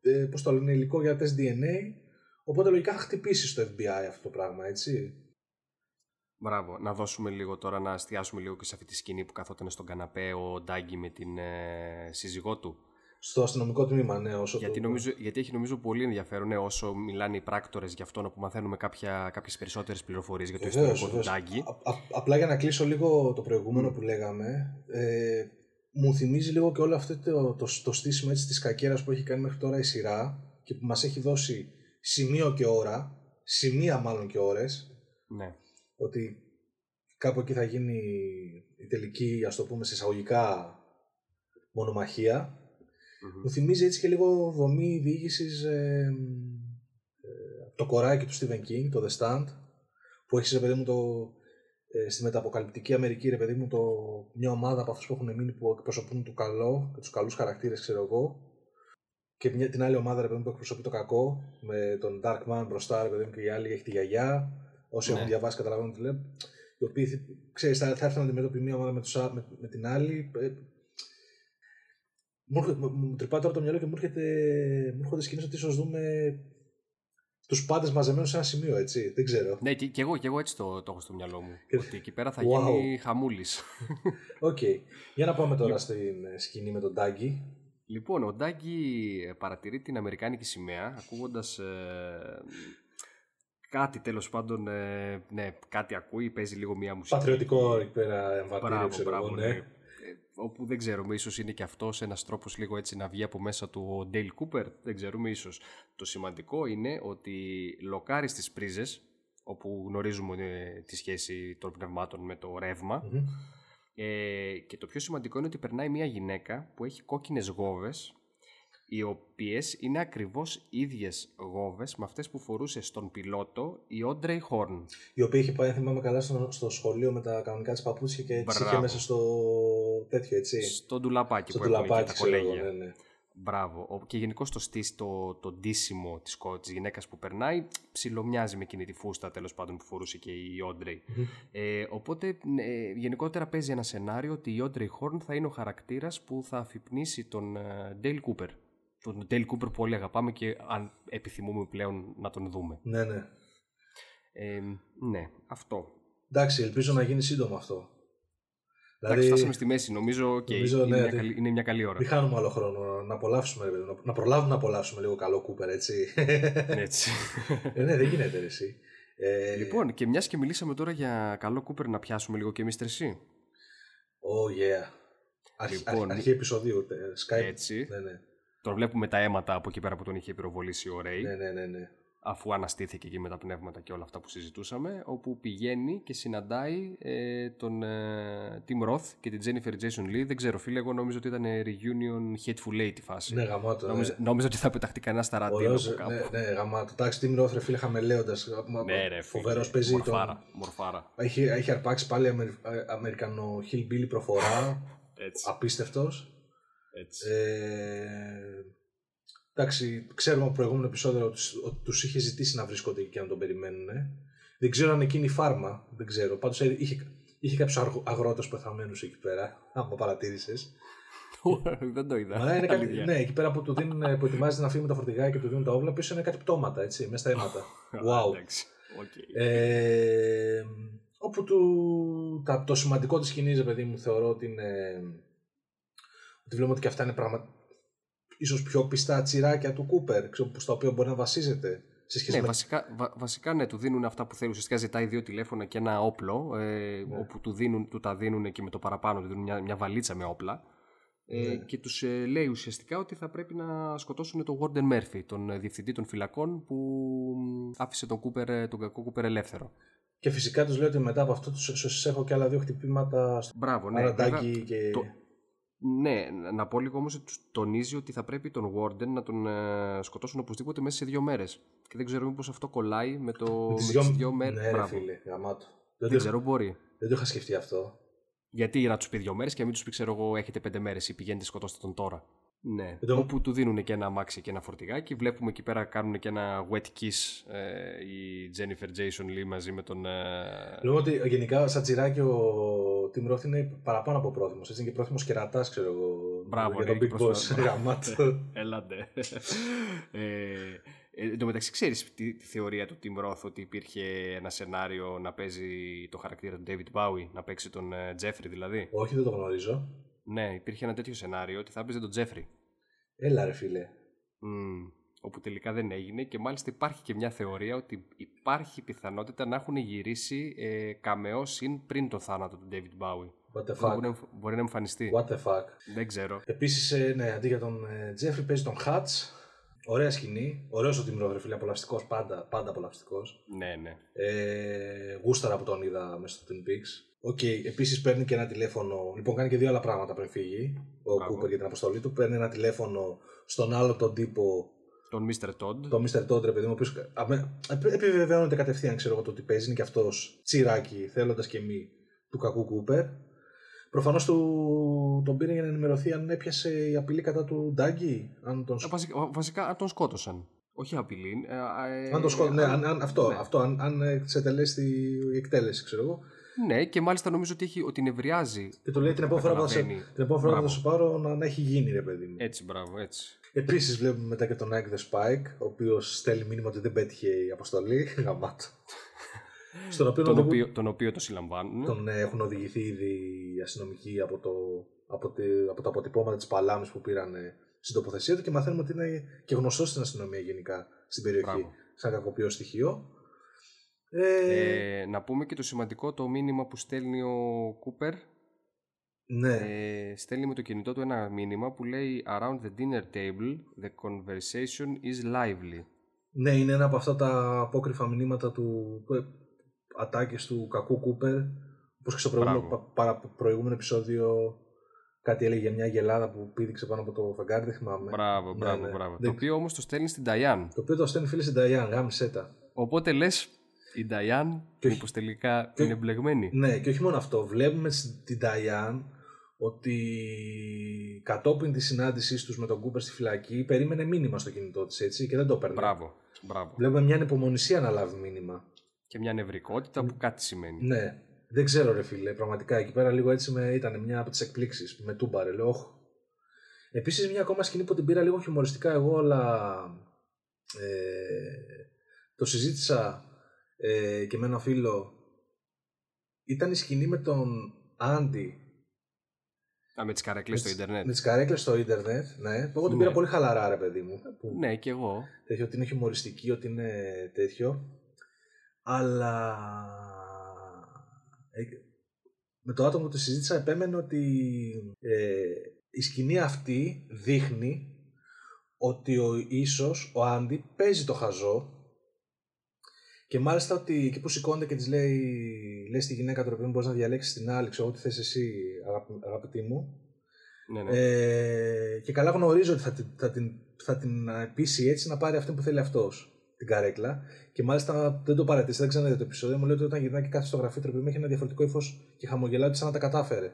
ε, πώς το λένε, υλικό για τεστ ντι εν έι. Οπότε λογικά θα χτυπήσει στο εφ μπι άι αυτό το πράγμα, έτσι. Μπράβο. Να δώσουμε λίγο τώρα, να εστιάσουμε λίγο και σε αυτή τη σκηνή που καθόταν στον καναπέ ο Ντάκη με την ε, σύζυγό του. Στο αστυνομικό τμήμα, ναι. Όσο γιατί, το... νομίζω, γιατί έχει νομίζω πολύ ενδιαφέρον, ναι, όσο μιλάνε οι πράκτορες γι' αυτό, να που μαθαίνουμε κάποια, κάποιες περισσότερες πληροφορίες για το βεβαίως, ιστορικό του Ντάγκη. Απλά για να κλείσω λίγο το προηγούμενο mm. που λέγαμε, ε, μου θυμίζει λίγο και όλο αυτό το, το, το στήσιμο της κακέρας που έχει κάνει μέχρι τώρα η σειρά και που μας έχει δώσει σημείο και ώρα, σημεία μάλλον και ώρες, ναι. Ότι κάπου εκεί θα γίνει η τελική, ας το πούμε, σε εισαγωγικά μονομαχία. Mm-hmm. Μου θυμίζει έτσι και λίγο δομή διοίκησης ε, ε, το κοράκι του Stephen King, το The Stand, που έχει, ρε παιδί μου, το, ε, στη μεταποκαλυπτική Αμερική, ρε παιδί μου, το, μια ομάδα από αυτούς που έχουν μείνει που εκπροσωπούν το καλό και τους καλούς χαρακτήρες, ξέρω εγώ, και μια, την άλλη ομάδα, ρε παιδί μου, που εκπροσωπεί το κακό, με τον Darkman μπροστά, ρε παιδί μου, και η άλλη έχει τη γιαγιά. Όσοι ναι. έχουν διαβάσει, καταλαβαίνουν τι λέμε. Οι οποίοι, ξέρεις, θα έρθουν να αντιμετωπίσουν μια ομάδα με, τους, με, με την άλλη. Ε, Μου τρυπάει τώρα το μυαλό και μου έρχονται σκηνές ότι ίσως δούμε τους πάντες μαζεμένους σε ένα σημείο, έτσι. Δεν ξέρω. Ναι, και, και, εγώ, και εγώ έτσι το, το έχω στο μυαλό μου. Και... ότι εκεί πέρα θα wow. γίνει χαμούλης. Οκ. Okay. Για να πάμε τώρα στην σκηνή με τον Ντάγκη. Λοιπόν, ο Ντάγκη παρατηρεί την αμερικάνικη σημαία ακούγοντας ε, κάτι τέλος πάντων. Ε, ναι, κάτι ακούει, παίζει λίγο μία μουσική. Πατριωτικό εκεί πέρα εμβατήριο, ξέρω εγώ, ναι. όπου δεν ξέρουμε, ίσως είναι και αυτός ένας τρόπος λίγο έτσι να βγει από μέσα του ο Ντέιλ Κούπερ, δεν ξέρουμε ίσως. Το σημαντικό είναι ότι λοκάρει στις πρίζες, όπου γνωρίζουμε τη σχέση των πνευμάτων με το ρεύμα, mm-hmm. ε, και το πιο σημαντικό είναι ότι περνάει μια γυναίκα που έχει κόκκινες γόβες, οι οποίες είναι ακριβώς ίδιες γόβες με αυτές που φορούσε στον πιλότο η Audrey Horne. Η οποία είχε πάει, αν θυμάμαι καλά, στο σχολείο με τα κανονικά της παπούτσια και τις είχε μέσα στο τέτοιο, έτσι. Στο ντουλαπάκι στο που έχουν και τα κολέγια. Ναι, ναι. Μπράβο. Και γενικώς το στίστο, το ντύσιμο της, της γυναίκας που περνάει ψιλομοιάζει με εκείνη τη φούστα, τέλος πάντων, που φορούσε και η Audrey. Mm-hmm. Ε, οπότε ε, γενικότερα παίζει ένα σενάριο ότι η Audrey Horne θα είναι ο χαρακτήρας που θα αφυπνίσει τον Dale Cooper. Τον Dale Cooper που όλοι αγαπάμε και αν επιθυμούμε πλέον να τον δούμε. Ναι, ναι. Ε, ναι, αυτό. Εντάξει, ελπίζω να γίνει σύντομα αυτό. Εντάξει, φτάσαμε δηλαδή... στη μέση, νομίζω, okay, νομίζω είναι, ναι, μια καλή, είναι μια καλή ώρα. Μην χάνουμε άλλο χρόνο, να απολαύσουμε, να προλάβουμε να απολαύσουμε λίγο καλό Cooper, έτσι. Έτσι. ε, ναι, δεν γίνεται εσύ. Ε... Λοιπόν, και μιας και μιλήσαμε τώρα για καλό Cooper, να πιάσουμε λίγο και μίστερ C. Oh yeah. Αρχή, λοιπόν, αρχή επεισοδίου, Skype. Έτσι. Ναι, ναι. Τον βλέπουμε τα αίματα από εκεί πέρα που τον είχε πυροβολήσει ο Ρέι. Ναι, ναι, ναι, ναι. Αφού αναστήθηκε εκεί με τα πνεύματα και όλα αυτά που συζητούσαμε, όπου πηγαίνει και συναντάει ε, τον ε, Tim Roth και την Jennifer Jason Lee. Δεν ξέρω, φίλε, εγώ νομίζω ότι ήταν reunion hateful eight η φάση. Ναι, γαμάτο. Νομίζω, ναι. Νόμιζα ότι θα πεταχτεί κανένα στα ραντεβού. Ναι, ναι, γαμάτο. Εντάξει, Tim Roth, ρε φίλε, χαμελέοντας. Ναι, ρε, φοβερός, ναι, παίζει. Μορφάρα. Τον... μορφάρα. Έχει, έχει αρπάξει πάλι αμερι... αμερικανο hillbilly προφορά. Απίστευτος. Έτσι. Ε, εντάξει, ξέρουμε από προηγούμενο επεισόδιο ότι, ότι τους είχε ζητήσει να βρίσκονται εκεί και να τον περιμένουν. Ε. Δεν ξέρω αν εκείνη η φάρμα, δεν ξέρω. Πάντως είχε, είχε κάποιους αγρότες πεθαμένους εκεί πέρα, άμα παρατήρησες. Δεν το είδα. Μα, είναι κάτι, ναι, εκεί πέρα που, του δίνουν, που ετοιμάζεται να φύγει με τα φορτηγά και του δίνουν τα όπλα, πίσω είναι κάτι πτώματα, έτσι, μέσα στα αίματα. Wow. Okay. Ε, όπου του, τα, το σημαντικό της σκηνής, παιδί μου, θεωρώ ότι είναι... Τη βλέπουμε ότι και αυτά είναι πράγματα ίσως πιο πιστά τσιράκια του Κούπερ, στα οποία μπορεί να βασίζεται. Σε σχέση ναι, με... βασικά, βα, βασικά ναι, του δίνουν αυτά που θέλει. Ουσιαστικά ζητάει δύο τηλέφωνα και ένα όπλο, ε, ναι. όπου του, δίνουν, του τα δίνουν και με το παραπάνω, του δίνουν μια, μια βαλίτσα με όπλα. Ε, ναι. Και τους ε, λέει ουσιαστικά ότι θα πρέπει να σκοτώσουν τον Warden Murphy, τον διευθυντή των φυλακών που άφησε τον, Κούπερ, τον κακό Κούπερ ελεύθερο. Και φυσικά τους λέει ότι μετά από αυτό τους έχω και άλλα δύο χτυπήματα στο Μπράβο, ναι, παραντάκι και... Το... Ναι, να πω λίγο όμως ότι τονίζει ότι θα πρέπει τον Warden να τον ε, σκοτώσουν οπωσδήποτε μέσα σε δύο μέρες. Και δεν ξέρουμε πως αυτό κολλάει με, το, με τις δυο, δυο μέρες. Ναι, ρε φίλε, γαμάτο. Δεν, δεν ξέρω, μπορεί. Δεν το είχα σκεφτεί αυτό. Γιατί να τους πει δύο μέρες και να μην τους πει, ξέρω εγώ, έχετε πέντε μέρες ή πηγαίνετε σκοτώστε τον τώρα. Ναι, το... όπου του δίνουν και ένα αμάξι και ένα φορτηγάκι. Βλέπουμε εκεί πέρα κάνουν και ένα wet kiss ε, η Jennifer Jason Lee μαζί με τον... Ε... Λέω ότι γενικά σαν τσιράκι ο Tim Roth είναι παραπάνω από πρόθυμος. Έτσι είναι και πρόθυμος κερατάς, ξέρω εγώ. Μπράβο, για ναι, τον Big Boss. Γαμάτο. Έλατε. Εν τω μεταξύ, ξέρεις τη, τη θεωρία του Tim Roth ότι υπήρχε ένα σενάριο να παίζει το χαρακτήρα του David Bowie, να παίξει τον Jeffrey δηλαδή? Όχι, δεν το γνωρίζω. Ναι, υπήρχε ένα τέτοιο σενάριο ότι θα έπαιζε τον Τζέφρι. Έλα ρε φίλε. Mm, όπου τελικά δεν έγινε και μάλιστα υπάρχει και μια θεωρία ότι υπάρχει πιθανότητα να έχουν γυρίσει ε, καμεό συν πριν το θάνατο του David Bowie. What the fuck. Μπορεί, μπορεί να εμφανιστεί. What the fuck. Δεν ξέρω. Επίσης, ε, ναι, αντί για τον Τζέφρι ε, παίζει τον Χατς. Ωραία σκηνή. Ωραίος ο Τιμρό, ρε φίλε. Απολαυστικός πάντα. Πάντα απολαυστικός. Ναι, ναι. Ε, γούσταρα που τον είδα μέσα στο Twin Peaks. Οκ, okay. Επίσης παίρνει και ένα τηλέφωνο. Λοιπόν, κάνει και δύο άλλα πράγματα πριν φύγει ο Κούπερ για την αποστολή του. Παίρνει ένα τηλέφωνο στον άλλο τον τύπο. Τον Μίστερ Τόντ. Τον Μίστερ Τόντ, ρε παιδί μου, ο οποίος επιβεβαιώνεται κατευθείαν, ξέρω εγώ, το ότι παίζει. Είναι και αυτός τσιράκι, θέλοντας και μη, του κακού Κούπερ. Προφανώς του... τον πήρε για να ενημερωθεί αν έπιασε η απειλή κατά του Ντάγκη. Τον... Βασικά, αν τον σκότωσαν. Όχι απειλή. Ε, ε, αν τον σκότωσαν. Ε, ε, ναι, αν, αν, αυτό. Ναι. αυτό αν, αν εξετελέσει η εκτέλεση, ξέρω εγώ. Ναι, και μάλιστα νομίζω ότι, έχει, ότι νευριάζει. Και το λέει την επόμενη φορά που θα σου πάρω να, να έχει γίνει, ρε παιδί μου. Έτσι, μπράβο, έτσι. Επίσης βλέπουμε μετά και τον Nike The Spike, ο οποίος στέλνει μήνυμα ότι δεν πέτυχε η αποστολή. Γαμάτο. Στον οποίο τον, οποίο, τον οποίο το συλλαμβάνουν. Τον έχουν οδηγηθεί ήδη οι αστυνομικοί από, το, από, τη, από τα αποτυπώματα της παλάμης που πήραν στην τοποθεσία του και μαθαίνουμε ότι είναι και γνωστός στην αστυνομία γενικά στην περιοχή. Μπράβο. Σαν κακοποιό στοιχείο. Ε... Ε, να πούμε και το σημαντικό, το μήνυμα που στέλνει ο Κούπερ Ναι. Ε, στέλνει με το κινητό του ένα μήνυμα που λέει Around the dinner table, the conversation is lively. Ναι, είναι ένα από αυτά τα απόκριφα μηνύματα του ατάκης του κακού Κούπερ. Όπως και στο προηγούμενο, πα, προηγούμενο επεισόδιο κάτι έλεγε για μια γελάδα που πήδηξε πάνω από το φεγγάρι, δεν θυμάμαι. Μπράβο, μπράβο, ναι, μπράβο. Ναι. Το οποίο όμως το στέλνει στην Diane. Το οποίο το στέλνει φίλε στην Diane, γάμισέ τα. Οπότε λες η Diane μήπως τελικά και... είναι εμπλεγμένη. Ναι, και όχι μόνο αυτό. Βλέπουμε την Diane ότι κατόπιν τη συνάντησή τους με τον Κούπερ στη φυλακή περίμενε μήνυμα στο κινητό της, έτσι, και δεν το έπαιρνε. Μπράβο, μπράβο. Βλέπουμε μια ανυπομονησία να λάβει μήνυμα. Και μια νευρικότητα που κάτι σημαίνει. Ναι. Δεν ξέρω ρε φίλε, πραγματικά εκεί πέρα λίγο έτσι με, ήταν μια από τις εκπλήξεις που με τούμπαρε, λέω όχ. Επίσης μια ακόμα σκηνή που την πήρα λίγο χιουμοριστικά εγώ, αλλά ε, το συζήτησα ε, και με ένα φίλο, ήταν η σκηνή με τον Άντι. Α, με τις καρέκλες στο ίντερνετ. Με τις καρέκλες στο ίντερνετ, ναι. Εγώ την ναι. πήρα πολύ χαλαρά ρε παιδί μου. Που, ναι, και εγώ. Τέτοιο, ότι είναι χιουμοριστική, ότι είναι τέτοιο. Αλλά... με το άτομο που τη συζήτησα επέμενε ότι ε, η σκηνή αυτή δείχνει ότι ο, ίσως ο Άντι παίζει το χαζό και μάλιστα ότι εκεί που σηκώνεται και της λέει, λέει στη γυναίκα του μπορεί να διαλέξεις την άλλη, ξέρω ό,τι θες εσύ αγαπη, αγαπητή μου, ναι, ναι. Ε, και καλά γνωρίζω ότι θα την, θα, την, θα την πείσει έτσι να πάρει αυτή που θέλει αυτός, την καρέκλα. Και μάλιστα δεν το παρατήρησα, δεν ξαναδείτε το επεισόδιο. Μου λέει ότι όταν γυρνάει και κάθε στο γραφείο του έχει ένα διαφορετικό ύφος και χαμογελάει ότι σαν να τα κατάφερε.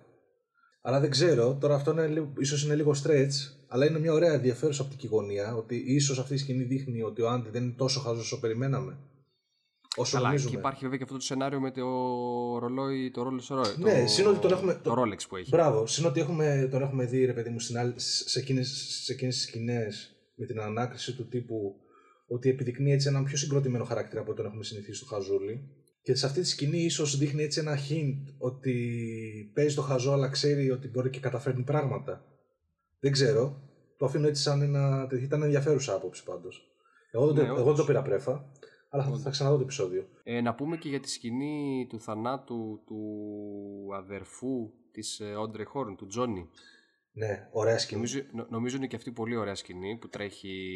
Αλλά δεν ξέρω, τώρα αυτό είναι, ίσως είναι λίγο stretch, αλλά είναι μια ωραία ενδιαφέρουσα οπτική γωνία. Ότι ίσως αυτή η σκηνή δείχνει ότι ο Άντι δεν είναι τόσο χαζός όσο περιμέναμε. Όσο αλλά νομίζουμε. Και υπάρχει βέβαια και αυτό το σενάριο με το ρολόι, το Rolex ρολόι. Ναι, το... σύνοτι τον έχουμε. Το Rolex που έχει. Μπράβο, σύνοτι έχουμε, τον έχουμε δει ρε παιδί μου στην άλλη, σε εκείνες τις σκηνές με την ανάκριση του τύπου. Ότι επιδεικνύει έτσι έναν πιο συγκροτημένο χαρακτήρα από τον έχουμε συνηθίσει στο χαζούλι. Και σε αυτή τη σκηνή ίσως δείχνει έτσι ένα hint ότι παίζει το χαζό, αλλά ξέρει ότι μπορεί και καταφέρνει πράγματα. Δεν ξέρω. Το αφήνω έτσι σαν ένα. Ήταν ενδιαφέρουσα άποψη πάντως. Εγώ, ναι, εγώ δεν το πήρα πρέφα, αλλά θα, θα ξαναδώ το επεισόδιο. Ε, να πούμε και για τη σκηνή του θανάτου του αδερφού της Audrey Horne, του Τζόνι. Ναι, ωραία σκηνή. Νομίζω, νο, νομίζω είναι και αυτή πολύ ωραία σκηνή που τρέχει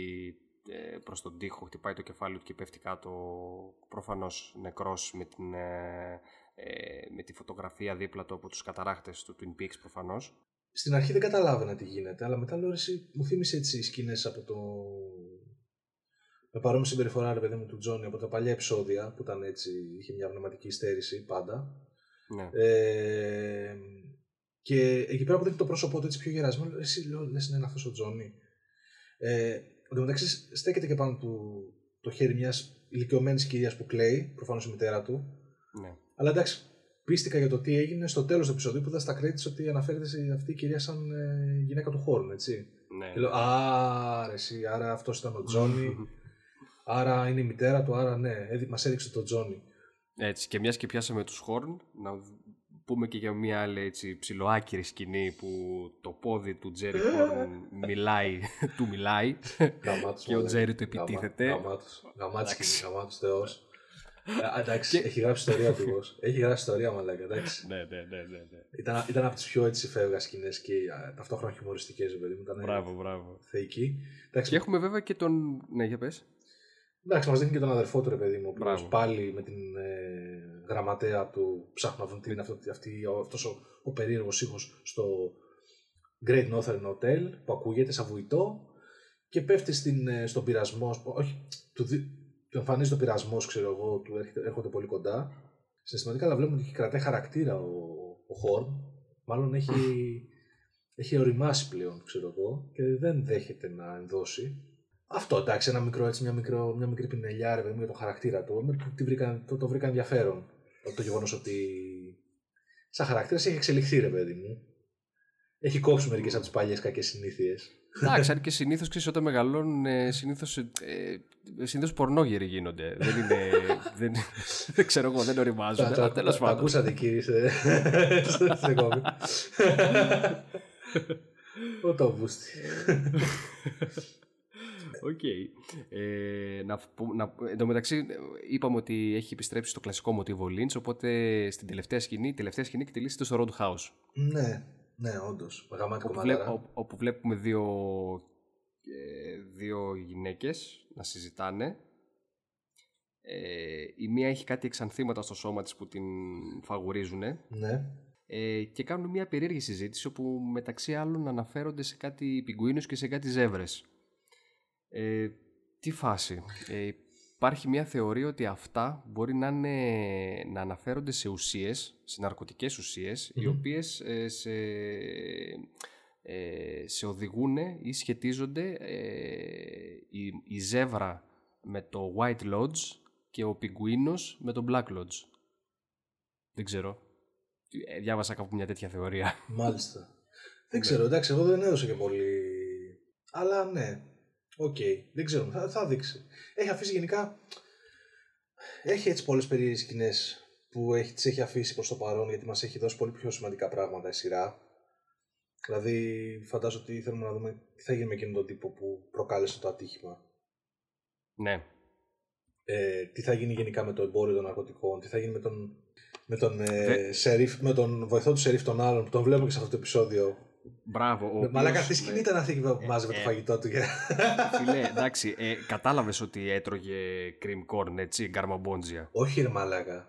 προς τον τοίχο, χτυπάει το κεφάλι του και πέφτει κάτω προφανώς νεκρός με, την, ε, με τη φωτογραφία δίπλα του από τους καταράχτες του Twin Peaks προφανώς. Στην αρχή δεν καταλάβαινα τι γίνεται, αλλά μετά λέω μου θύμισε έτσι οι σκηνές από το... με παρόμοια συμπεριφορά ρε παιδί μου του Τζόνι από τα παλιά επεισόδια που ήταν έτσι, είχε μια πνευματική στέρηση πάντα. Ναι. Ε, και εκεί πέρα που δείχνει το πρόσωπό του έτσι πιο γερασμένο, εσύ λέω λες είναι αυτός ο Τζόνι. Ε, Εν τω μεταξύ, στέκεται και πάνω του το χέρι μιας ηλικιωμένης κυρίας που κλαίει, προφανώς η μητέρα του. Ναι. Αλλά εντάξει, πίστηκα για το τι έγινε στο τέλος του επεισοδίου που είδα στα credits ότι αναφέρεται σε αυτή η κυρία σαν ε, γυναίκα του Horne, έτσι. Ναι. Και λέω, α, εσύ, άρα αυτός ήταν ο Τζόνι, άρα είναι η μητέρα του, άρα ναι, μας έδειξε τον Τζόνι. Έτσι, και μιας και πιάσαμε τους Horne, να πούμε και για μια άλλη έτσι, ψιλοάκυρη σκηνή που το πόδι του Jerry Horne μιλάει, του μιλάει γαμάτους, και ο Jerry του επιτίθεται. Γαμάτους, γαμάτους, γαμάτους θεός. Εντάξει, έχει γράψει ιστορία ακριβώς. Έχει γράψει ιστορία μαλάκα, εντάξει. Ναι, ναι, ναι, ναι, ναι. Ήταν, ήταν από τις πιο έτσι φεύγα σκηνές και ταυτόχρονα χιουμοριστικές. Μπράβο, μπράβο. Θεϊκή. Και έχουμε βέβαια και τον... ναι, για πες. Εντάξει, μας δείχνει και τον αδερφό του ρε παιδί μου, που πάλι με την ε, γραμματέα του ψάχνουν να βρουν τι είναι αυτό, αυτή, αυτός ο, ο περίεργος ήχος στο Great Northern Hotel που ακούγεται σαν βουητό και πέφτει στην, ε, στον πειρασμό, όχι, του, του εμφανίζει το πειρασμό, ξέρω εγώ, του έρχεται, έρχονται πολύ κοντά. Συναισθηματικά, αλλά βλέπουμε ότι κρατάει χαρακτήρα ο, ο Horne, μάλλον έχει, έχει οριμάσει πλέον, ξέρω εγώ, και δεν δέχεται να ενδώσει. Αυτό εντάξει, ένα μικρό, έτσι, μια, μικρό, μια μικρή πινελιά ρε, για τον χαρακτήρα του. Βρήκα, το, το βρήκα ενδιαφέρον το γεγονός ότι σαν χαρακτήρας έχει εξελιχθεί ρε παιδί μου. Έχει κόψει μερικές από τις παλιές κακές συνήθειες. Εντάξει, αν και συνήθως ξέρεις όταν μεγαλώνουν, συνήθως, ε, συνήθως πορνόγεροι γίνονται. Δεν είναι. δεν, δεν ξέρω εγώ, δεν οριμάζονται. Τα ακούσατε κύριοι σε κόμπι. Ο το βούστη. Okay. Ε, να, να, εν τω μεταξύ είπαμε ότι έχει επιστρέψει στο κλασικό μοτίβο Lynch, οπότε στην τελευταία σκηνή, τελευταία σκηνή εκτελήσεται στο Roadhouse. Ναι, Ναι, όντως. Γαμάτικο μαλλαρά. Όπου, όπου βλέπουμε δύο, δύο γυναίκες να συζητάνε. Ε, η μία έχει κάτι εξανθήματα στο σώμα της που την φαγουρίζουνε. Ναι. Ε, και κάνουν μια περίεργη συζήτηση όπου μεταξύ άλλων αναφέρονται σε κάτι πιγκουίνους και σε κάτι ζεύρες. Ε, τι φάση. Ε, υπάρχει μια θεωρία ότι αυτά μπορεί να, είναι, να αναφέρονται σε ουσίες, σε ναρκωτικές ουσίες, mm-hmm. οι οποίες ε, σε, ε, σε οδηγούν ή σχετίζονται ε, η, η ζεύρα με το White Lodge και ο πιγκουίνος με το Black Lodge. Δεν ξέρω. Διάβασα κάπου μια τέτοια θεωρία. Μάλιστα. Δεν ξέρω, εντάξει, εγώ δεν έδωσα και πολύ. Αλλά ναι. Οκ. Okay. Δεν ξέρω. Θα, θα δείξει. Έχει αφήσει γενικά. Έχει έτσι πολλές περίεργες σκηνές που έχει, τις έχει αφήσει προς το παρόν, γιατί μας έχει δώσει πολύ πιο σημαντικά πράγματα η σειρά. Δηλαδή, φαντάζομαι ότι θέλουμε να δούμε τι θα γίνει με εκείνον τον τύπο που προκάλεσε το ατύχημα. Ναι. Ε, τι θα γίνει γενικά με το εμπόριο των ναρκωτικών, τι θα γίνει με τον, με τον, ε, σερίφ, με τον βοηθό του σερίφ των άλλων που τον βλέπουμε και σε αυτό το επεισόδιο. Μπράβο. Μαλάκα, αυτή η σκηνή ήταν αυτή που μάζευε το φαγητό του. Φίλε, εντάξει, ε, κατάλαβες ότι έτρωγε cream corn, έτσι, γκαρμαμπόντζια. Όχι, ρε μαλάκα.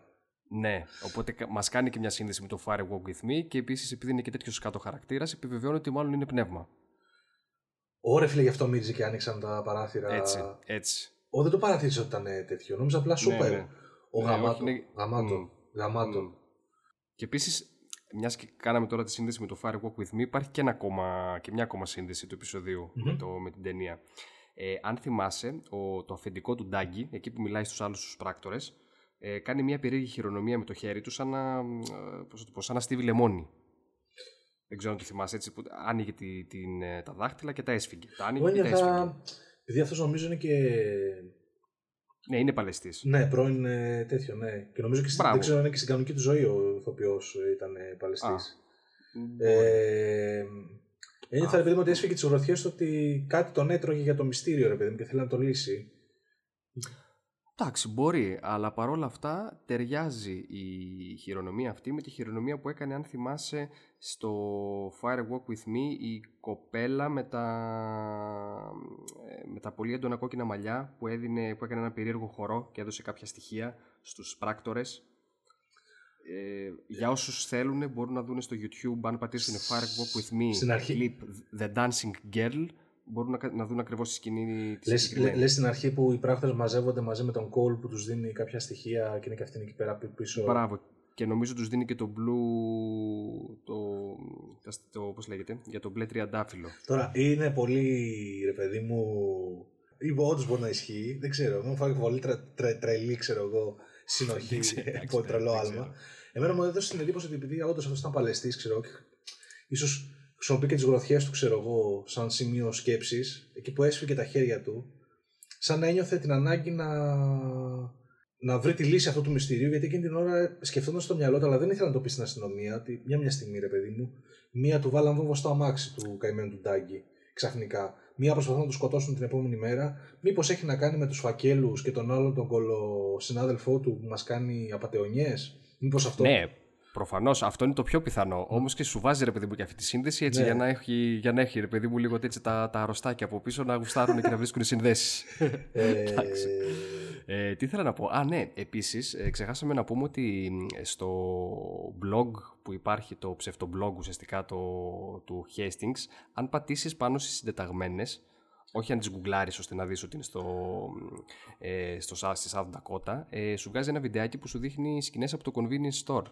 Ναι, οπότε μας κάνει και μια σύνδεση με το Fire Walk With Me και επίσης επειδή είναι και τέτοιος κάτω χαρακτήρας, επιβεβαιώνει ότι μάλλον είναι πνεύμα. Ωραία, φίλε, γι' αυτό μύριζε και άνοιξαν τα παράθυρα. Έτσι, έτσι. Ό, δεν το παρατήρησα ότι ήταν ε, τέτοιο. Νόμιζα απλά σούπερ. Ναι, ναι. Ο ναι, γαμάτων. Ναι. Γαμάτων. Mm. Γαμάτων. Mm. Και επίσης, μιας και κάναμε τώρα τη σύνδεση με το Fire Walk With Me, υπάρχει και, ένα ακόμα, και μια ακόμα σύνδεση του επεισοδίου mm-hmm. με, το, με την ταινία. Ε, αν θυμάσαι, ο, το αφεντικό του Ντάγκη, εκεί που μιλάει στους άλλους τους πράκτορες, ε, κάνει μια περίεργη χειρονομία με το χέρι του, σαν να, ε, σαν να στίβει λεμόνι. Δεν ξέρω αν το θυμάσαι, έτσι, που άνοιγε τη, την, τα δάχτυλα και τα έσφυγε. Τα άνοιγε Λένια και τα έσφυγε. Θα... Επειδή αυτός νομίζω είναι και... Ναι, είναι Παλαιστής. Ναι, πρώην τέτοιο, ναι. Και νομίζω και στην, δεν ξέρω αν είναι και στην κανονική του ζωή ο ηθοποιός ήταν Παλαιστής. Ε, ένιωθα, ρε παιδί μου, ότι έσφυγε τις γροθιές ότι κάτι τον έτρωγε για το μυστήριο, ρε παιδί μου, και θέλει να το λύσει. Εντάξει, μπορεί, αλλά παρόλα αυτά ταιριάζει η χειρονομία αυτή με τη χειρονομία που έκανε, αν θυμάσαι, στο Fire Walk With Me η κοπέλα με τα, με τα πολύ έντονα κόκκινα μαλλιά που, έδινε, που έκανε ένα περίεργο χορό και έδωσε κάποια στοιχεία στους πράκτορες. Ε, για όσους θέλουν μπορούν να δουν στο YouTube, αν πατήσουν Fire Walk With Me clip The Dancing Girl, μπορούν να, να δουν ακριβώς τη σκηνή της συγκεκριμένης. Λες στην αρχή που οι πράκτορες μαζεύονται μαζί με τον Cole που τους δίνει κάποια στοιχεία και είναι και αυτήν εκεί πέρα πίσω. Μπράβο. Και νομίζω τους δίνει και το blue, το, το πώς λέγεται, για το μπλε τριαντάφυλλο. Τώρα είναι πολύ, ρε παιδί μου, ή όντως μπορεί να ισχύει, δεν ξέρω, μου φάει πολύ τρε, τρε, τρελή, ξέρω εγώ, συνοχή από τρελό άλμα. Εμένα μου έδωσε την εντύπωση ότι επειδή όντως αυτός ήταν Παλαιστής, ξέρω, ίσως χρησιμοποιεί και τις γροθιές του, ξέρω εγώ, σαν σημείο σκέψης, εκεί που έσφυγε τα χέρια του, σαν να ένιωθε την ανάγκη να, να βρει τη λύση αυτού του μυστηρίου, γιατί εκείνη την ώρα σκεφτόταν στο μυαλό του, αλλά δεν ήθελε να το πει στην αστυνομία, ότι μια μια στιγμή, ρε παιδί μου, μία του βάλαν βόμβα στο αμάξι του καημένου του Ντάγκη, ξαφνικά. Μία προσπαθούν να του σκοτώσουν την επόμενη μέρα. Μήπως έχει να κάνει με τους φακέλους και τον άλλον τον κολοσυνάδελφό του που μας κάνει απατεωνιές. Μήπως αυτό. Ναι. Προφανώς, αυτό είναι το πιο πιθανό. Όμως και σου βάζει, ρε παιδί μου, και αυτή τη σύνδεση έτσι, ναι. για, να έχει, για να έχει, ρε παιδί μου, λίγο έτσι, τα, τα αρρωστάκια από πίσω να γουστάρουν και να βρίσκουν συνδέσεις. Εντάξει. ε, τι ήθελα να πω. Α, ναι, επίσης, ε, ξεχάσαμε να πούμε ότι στο blog που υπάρχει, το ψευτοblog ουσιαστικά το, του Hastings, αν πατήσεις πάνω στις συντεταγμένες, όχι αν τις γκουγκλάρεις ώστε να δεις ότι είναι στο, ε, στο, στη South Dakota, ε, σου βγάζει ένα βιντεάκι που σου δείχνει σκηνές από το convenience store.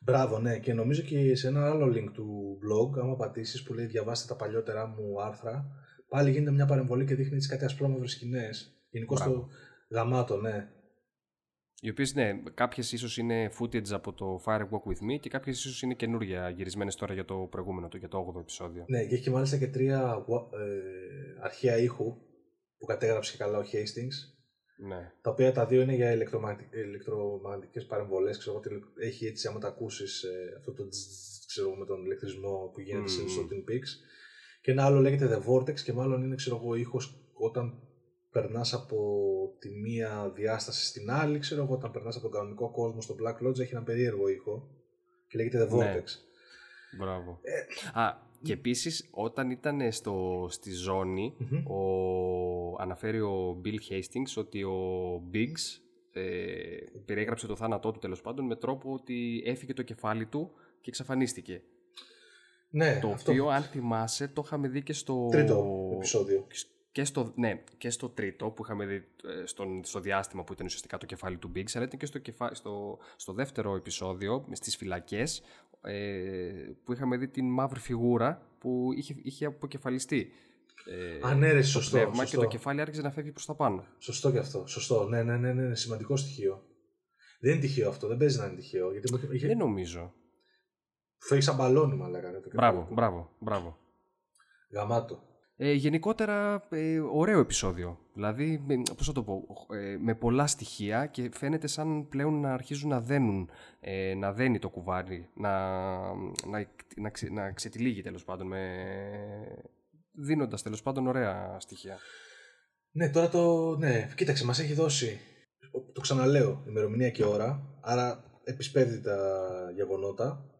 Μπράβο, ναι. Και νομίζω και σε ένα άλλο link του blog, άμα πατήσεις που λέει διαβάστε τα παλιότερα μου άρθρα, πάλι γίνεται μια παρεμβολή και δείχνει κάτι ασπρόμαυρες σκηνές. Γενικώς το γαμάτο, ναι. Οι οποίες, ναι, κάποιες ίσως είναι footage από το Fire Walk With Me και κάποιες ίσως είναι καινούργια, γυρισμένες τώρα για το προηγούμενο, για το όγδοο επεισόδιο. Ναι, και έχει και μάλιστα και τρία ε, αρχεία ήχου που κατέγραψε καλά ο Hastings. Ναι. Τα οποία τα δύο είναι για ηλεκτρομαγνητικές παρεμβολές. Ξέρω ότι έχει έτσι, άμα τα ακούσεις, ε, αυτό το τζ, ξέρω, με τον ηλεκτρισμό που γίνεται mm. στο Twin Peaks. Και ένα άλλο λέγεται The Vortex και μάλλον είναι, ξέρω εγώ, ήχος όταν περνάς από τη μία διάσταση στην άλλη, ξέρω εγώ, όταν περνάς από τον κανονικό κόσμο στο Black Lodge έχει ένα περίεργο ήχο και λέγεται The Vortex. Ναι. Μπράβο. Ε, Α, και επίσης όταν ήταν στο, στη ζώνη, mm-hmm. ο, αναφέρει ο Bill Hastings ότι ο Biggs ε, περιέγραψε το θάνατό του τέλος πάντων με τρόπο ότι έφυγε το κεφάλι του και εξαφανίστηκε. Ναι, το αυτό... οποίο, αν θυμάσαι, το είχαμε δει και στο τρίτο επεισόδιο. Και στο, ναι, και στο τρίτο που είχαμε δει στον, στο διάστημα που ήταν ουσιαστικά το κεφάλι του Biggs, αλλά ήταν και στο, κεφα... στο, στο δεύτερο επεισόδιο, στις φυλακές, ε, που είχαμε δει την μαύρη φιγούρα που είχε, είχε αποκεφαλιστεί. Ε, Ανέρεση, σωστό, σωστό. Και το κεφάλι άρχισε να φεύγει προς τα πάνω. Σωστό και αυτό. Σωστό. Ναι, ναι, ναι, ναι, σημαντικό στοιχείο. Δεν είναι τυχαίο αυτό. Δεν παίζει να είναι τυχαίο. Γιατί... Δεν νομίζω. Θα έχει σαν μπαλόνι, μα λέγανε. Μπράβο, μπράβο, μπράβο. Γαμάτο. Ε, γενικότερα, ε, ωραίο επεισόδιο. Δηλαδή, με, πώς θα το πω, ε, με πολλά στοιχεία και φαίνεται σαν πλέον να αρχίζουν να δένουν, ε, να δένει το κουβάρι, να, να, να, ξε, να ξετυλίγει τέλος πάντων, με, δίνοντας τέλος πάντων ωραία στοιχεία. Ναι, τώρα το. Ναι, κοίταξε, μας έχει δώσει. Το ξαναλέω, ημερομηνία και ώρα, άρα επισπεύδει τα γεγονότα.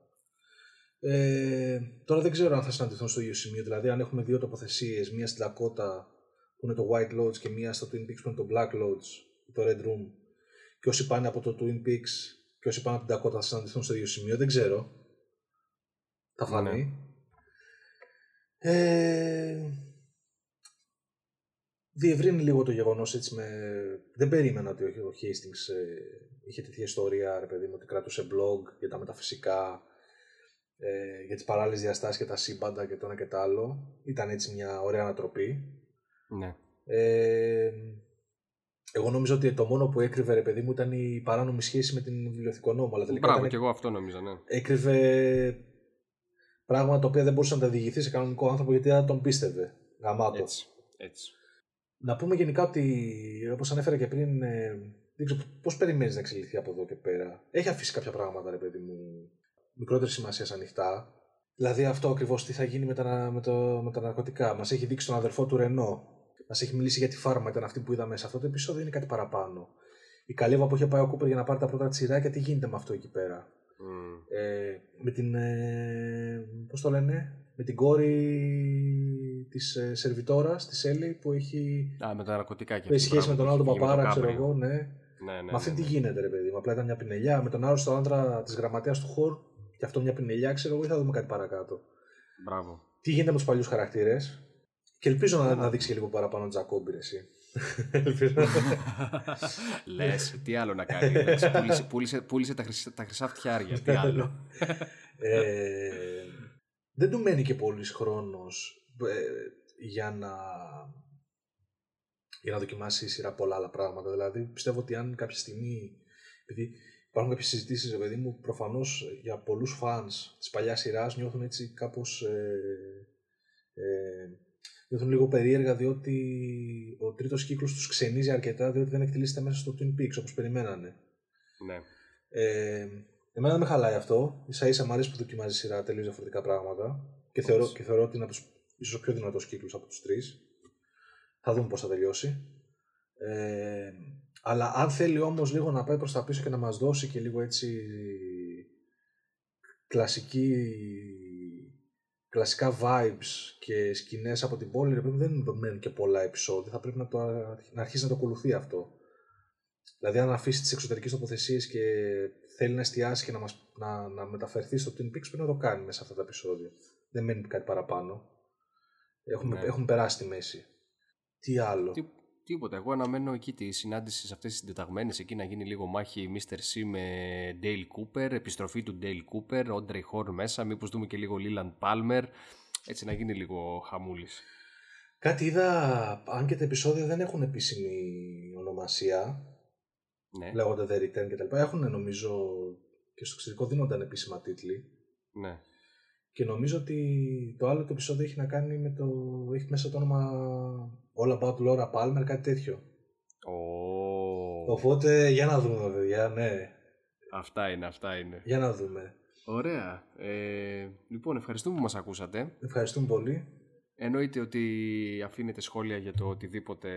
Ε, τώρα δεν ξέρω αν θα συναντηθούν στο ίδιο σημείο. Δηλαδή, αν έχουμε δύο τοποθεσίες, μία στην Dakota που είναι το White Lodge και μία στο Twin Peaks που είναι το Black Lodge, το Red Room, και όσοι πάνε από το Twin Peaks και όσοι πάνε από την Dakota θα συναντηθούν στο ίδιο σημείο, δεν ξέρω. Θα φανεί. Ναι. Ε, διευρύνει λίγο το γεγονός έτσι. Με... Δεν περίμενα ότι ο Hastings ε, είχε τέτοια ιστορία, ρε παιδί μου, ότι κράτουσε blog για τα μεταφυσικά. Ε, για τις παράλληλες διαστάσεις και τα σύμπαντα και το ένα και το άλλο. Ήταν έτσι μια ωραία ανατροπή. Ναι. Ε, εγώ νόμιζα ότι το μόνο που έκρυβε, ρε παιδί μου, ήταν η παράνομη σχέση με την βιβλιοθηκονόμο. Μπράβο, ήταν... και εγώ αυτό νόμιζα, ναι. Έκρυβε πράγματα τα οποία δεν μπορούσε να τα διηγηθεί σε κανονικό άνθρωπο γιατί δεν τον πίστευε. Γαμάτο. Έτσι, έτσι. Να πούμε γενικά ότι, όπως ανέφερα και πριν, ε, δεν ξέρω πώς περιμένεις να εξελιχθεί από εδώ και πέρα. Έχει αφήσει κάποια πράγματα, ρε παιδί μου, μικρότερη σημασία ανοιχτά. Δηλαδή αυτό ακριβώς, τι θα γίνει με τα, με το, με τα ναρκωτικά. Μας έχει δείξει τον αδερφό του Ρενό. Μας έχει μιλήσει για τη φάρμα, ήταν αυτή που είδαμε σε αυτό το επεισόδιο, είναι κάτι παραπάνω. Η καλύβα που είχε πάει ο Κούπερ για να πάρει τα πρώτα τσιράκια, τι γίνεται με αυτό εκεί πέρα. Mm. Ε, με την. Ε, πώς το λένε, με την κόρη της ε, σερβιτόρας, της Έλλη, που έχει. Α, με τα ναρκωτικά και σχέση πράγμα, με τον άλλο τον παπάρα, ξέρω εγώ, ναι. Ναι, ναι, ναι, με αυτή ναι, ναι. Τι γίνεται, ρε παιδί. Μα απλά ήταν μια πινελιά. Με τον άρρωστο άντρα της γραμματέας του χώρου. Και αυτό μια πινελιά, ξέρω εγώ, ή θα δούμε κάτι παρακάτω. Μπράβο. Τι γίνεται με τους παλιούς χαρακτήρες. Και ελπίζω να, να δείξει και λίγο παραπάνω τον Τζακόμπι, εσύ. Λες, τι άλλο να κάνει. Πούλησε, πούλησε, πούλησε τα, χρυσά, τα χρυσά φτιάρια. Τι άλλο. ε, δεν του μένει και πολύς χρόνος ε, για, να, για να δοκιμάσει η σειρά πολλά άλλα πράγματα. Δηλαδή, πιστεύω ότι αν κάποια στιγμή. Επειδή, υπάρχουν κάποιες συζητήσεις, παιδί μου, προφανώς για πολλούς φανς της παλιάς σειράς νιώθουν έτσι κάπως ε, ε, νιώθουν λίγο περίεργα διότι ο τρίτος κύκλος τους ξενίζει αρκετά διότι δεν εκτελήσεται μέσα στο Twin Peaks όπως περιμένανε. Ναι. Ε, εμένα δεν με χαλάει αυτό. Ίσα ίσα μ' αρέσει που δοκιμάζει σειρά τελείως διαφορετικά πράγματα και θεωρώ, και θεωρώ ότι είναι από τους, ίσως ο πιο δυνατός κύκλος από τους τρεις. Θα δούμε πώς θα τελειώσει. Ε, Αλλά αν θέλει όμως λίγο να πάει προς τα πίσω και να μας δώσει και λίγο έτσι κλασική, κλασικά vibes και σκηνές από την πόλη, δεν μένουν και πολλά επεισόδια, θα πρέπει να, το, να αρχίσει να το ακολουθεί αυτό. Δηλαδή αν αφήσει τις εξωτερικές τοποθεσίες και θέλει να εστιάσει και να, μας, να, να μεταφερθεί στο Twin Peaks πρέπει να το κάνει μέσα σε αυτά τα επεισόδια. Δεν μένει κάτι παραπάνω. Έχουμε, ναι. Έχουν περάσει τη μέση. Τι άλλο. Τι... Τίποτα. Εγώ αναμένω εκεί τη συνάντηση σε αυτές τις συντεταγμένες. Εκεί να γίνει λίγο μάχη μίστερ C με Dale Cooper, επιστροφή του Dale Cooper, Audrey Horne μέσα. Μήπως δούμε και λίγο Leland Palmer. Έτσι να γίνει λίγο χαμούλης. Κάτι είδα, αν και τα επεισόδια δεν έχουν επίσημη ονομασία. Ναι. Λέγονται The Return κτλ. Έχουν νομίζω και στο εξωτερικό δίνονταν επίσημα τίτλοι. Ναι. Και νομίζω ότι το άλλο το επεισόδιο έχει να κάνει με το. Έχει μέσα το όνομα All About Laura Palmer, κάτι τέτοιο. Oh. Οπότε για να δούμε, παιδιά, ναι. Αυτά είναι, αυτά είναι. Για να δούμε. Ωραία. Ε, λοιπόν, ευχαριστούμε που μας ακούσατε. Ευχαριστούμε πολύ. Εννοείται ότι αφήνετε σχόλια για το οτιδήποτε.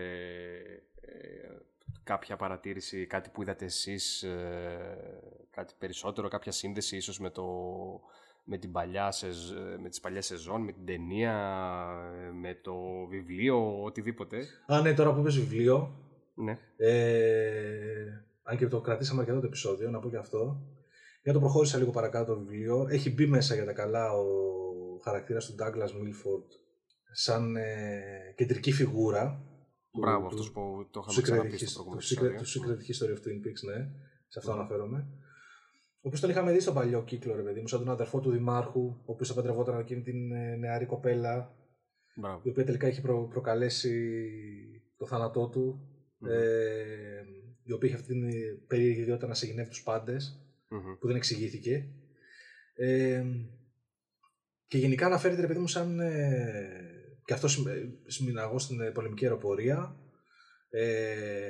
Ε, κάποια παρατήρηση, κάτι που είδατε εσείς, ε, κάτι περισσότερο, κάποια σύνδεση ίσως με το. με, την παλιά σεζ, με τις παλιές σεζόν, με την ταινία, με το βιβλίο, οτιδήποτε. Α, ναι, τώρα που πες βιβλίο, ναι. ε, αν και το κρατήσαμε αρκετό το επεισόδιο, να πω και αυτό. Για το προχώρησα λίγο παρακάτω το βιβλίο. Έχει μπει μέσα για τα καλά ο χαρακτήρας του Douglas Milford σαν ε, κεντρική φιγούρα. Μπράβο, αυτός που το είχαμε ξαναπεί στο προηγούμενο επεισόδιο. Του Secret History of Twin Peaks, ναι. Σε αυτό αναφέρομαι. Ο οποίος τον είχαμε δει στον παλιό κύκλο, ρε παιδί μου, σαν τον αδερφό του δημάρχου, ο οποίος απαντρευόταν εκείνη την νεαρή κοπέλα, Μπράβο. η οποία τελικά έχει προ, προκαλέσει το θάνατό του, mm-hmm. ε, η οποία είχε αυτή την περίεργη ιδιότητα να συγγενεύει τους πάντες, mm-hmm. που δεν εξηγήθηκε. Ε, και γενικά αναφέρεται, ρε παιδί μου, σαν ε, και αυτό σμηναγό στην πολεμική αεροπορία, ε,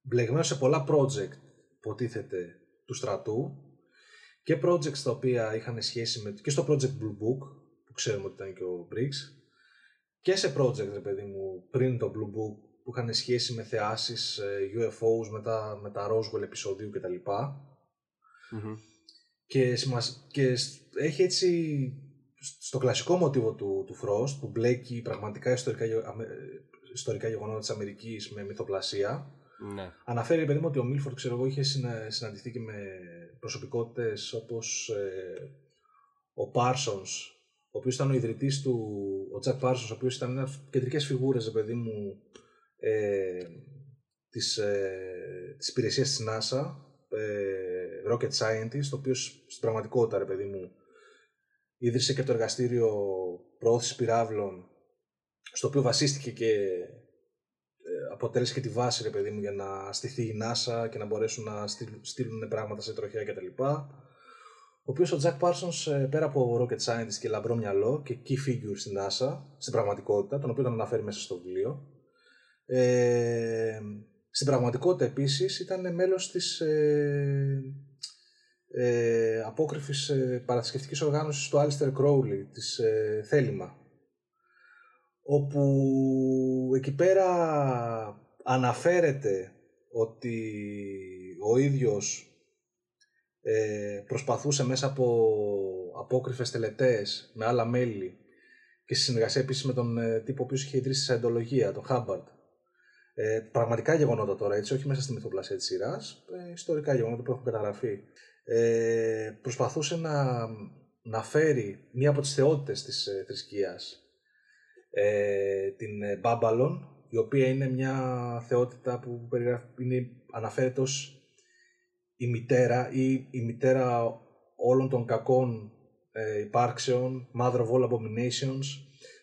μπλεγμένο σε πολλά project που τίθεται του στρατού και projects τα οποία είχαν σχέση με, και στο project Blue Book που ξέρουμε ότι ήταν και ο Briggs, και σε project, ρε παιδί μου, πριν το Blue Book που είχαν σχέση με θεάσεις, γιου εφ όους, με τα, με τα Roswell επεισοδίου κτλ. Mm-hmm. Και, και έχει έτσι στο κλασικό μοτίβο του, του Frost, που μπλέκει πραγματικά ιστορικά, ιστορικά γεγονότα της Αμερικής με μυθοπλασία. Ναι. Αναφέρει, παιδί μου, ότι ο Μίλφορντ, ξέρω εγώ, είχε συναντηθεί και με προσωπικότητες όπως ε, ο Parsons, ο οποίος ήταν ο ιδρυτής του, ο Jack Parsons, ο οποίος ήταν ένα κεντρικές φιγούρες, παιδί μου, ε, της, ε, της υπηρεσίας της NASA, ε, Rocket Scientist, ο οποίος στην πραγματικότητα, ρε παιδί μου, ίδρυσε και το εργαστήριο προώθησης πυράβλων, στο οποίο βασίστηκε και αποτέλεσε και τη βάση, ρε παιδί μου, για να στηθεί η NASA και να μπορέσουν να στείλουν πράγματα σε τροχιά κτλ. Ο οποίος ο Jack Parsons, πέρα από rocket scientist και λαμπρό μυαλό και key figure στην NASA, στην πραγματικότητα, τον οποίο τον αναφέρει μέσα στο βιβλίο, ε, στην πραγματικότητα επίσης ήταν μέλος της ε, ε, απόκριφης ε, παρασκευτικής οργάνωσης του Alistair Crowley, της ε, Θέλημα, όπου εκεί πέρα αναφέρεται ότι ο ίδιος ε, προσπαθούσε μέσα από απόκριφες τελετές με άλλα μέλη και στη συνεργασία επίσης με τον ε, τύπο ο οποίος είχε ιδρύσει σε εντολογία, τον Χάμπαρντ. Ε, πραγματικά γεγονότα τώρα, έτσι, όχι μέσα στη μυθοπλασία της σειράς, ε, ιστορικά γεγονότα που έχουν καταγραφεί. Ε, προσπαθούσε να, να φέρει μία από τις θεότητες της ε, θρησκείας, Ε, την Babylon, η οποία είναι μια θεότητα που είναι, αναφέρεται ως η μητέρα ή η μητέρα όλων των κακών ε, υπάρξεων, mother of all abominations,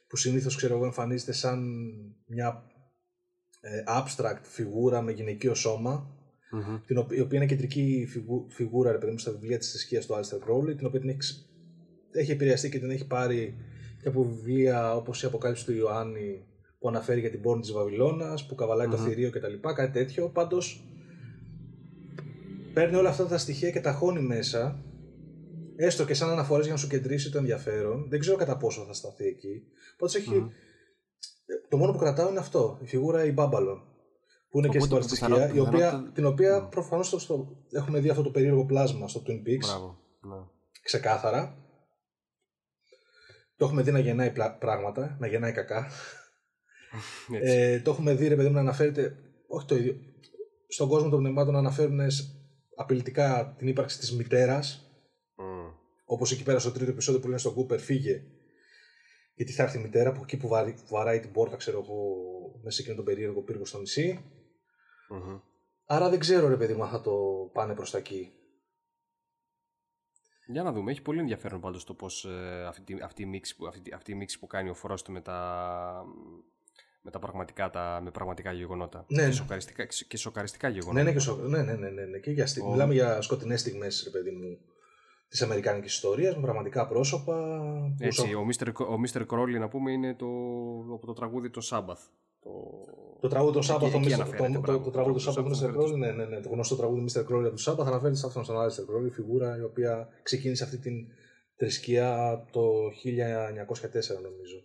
που συνήθως, ξέρω εγώ, εμφανίζεται σαν μια ε, abstract φιγούρα με γυναικείο σώμα, mm-hmm. την οποία, η οποία είναι κεντρική φιγου, φιγούρα, ρε παιδί μου, στα βιβλία της θρησκείας του Alistair Crowley, την οποία την έχει, έχει επηρεαστεί και την έχει πάρει και από βιβλία όπως η Αποκάλυψη του Ιωάννη, που αναφέρει για την πόρνη της Βαβυλώνας, που καβαλάει mm-hmm. το θηρίο κτλ. Κάτι τέτοιο. Πάντως παίρνει όλα αυτά τα στοιχεία και τα χώνει μέσα, έστω και σαν αναφορές για να σου κεντρήσει το ενδιαφέρον. Δεν ξέρω κατά πόσο θα σταθεί εκεί. Πάντως έχει... mm-hmm. Το μόνο που κρατάω είναι αυτό, η φιγούρα η Babylon, που είναι ο και στην παραστοιχεία, η οποία, το... την οποία mm. προφανώς το, στο... έχουμε δει αυτό το περίεργο πλάσμα στο Twin Peaks. Mm. Ξεκάθαρα. Το έχουμε δει να γεννάει πράγματα, να γεννάει κακά. ε, το έχουμε δει, ρε παιδί μου, να αναφέρεται, όχι το ίδιο, στον κόσμο των πνευμάτων να αναφέρουν απειλητικά την ύπαρξη της μητέρας, mm. όπως εκεί πέρα στο τρίτο επεισόδιο που λένε στον Κούπερ, φύγε, γιατί θα έρθει η μητέρα, που εκεί που βαρύ, βαράει την πόρτα, ξέρω εγώ, μέσα σε εκείνο τον περίεργο πύργο στο νησί. Mm-hmm. Άρα δεν ξέρω, ρε παιδί μου, αν θα το πάνε προς τα εκεί. Για να δούμε, έχει πολύ ενδιαφέρον πάντως το πώς ε, αυτή, αυτή, η μίξη που, αυτή, αυτή η μίξη που κάνει ο Frost με τα, με τα πραγματικά, τα, με πραγματικά γεγονότα. Ναι, και, σοκαριστικά, και σοκαριστικά γεγονότα. Ναι, ναι, και, σο, ναι, ναι, ναι, ναι, και για στι, oh. μιλάμε για σκοτεινές στιγμές, ρε παιδί μου, της αμερικάνικης ιστορίας, με πραγματικά πρόσωπα. Έτσι, πόσο... ο μίστερ Crowley, να πούμε, είναι το, από το τραγούδι το Sabbath. Το, το τραγούδι το Sabbath, το, το, το, το τραγούδι το Sabbath, μίστερ Crowley, ναι, ναι, ναι, το γνωστό τραγούδι μίστερ Crowley του Sabbath, αναφέρει σε αυτόν τον Alistair Crowley, φιγούρα η οποία ξεκίνησε αυτή την θρησκεία το χίλια εννιακόσια τέσσερα, νομίζω.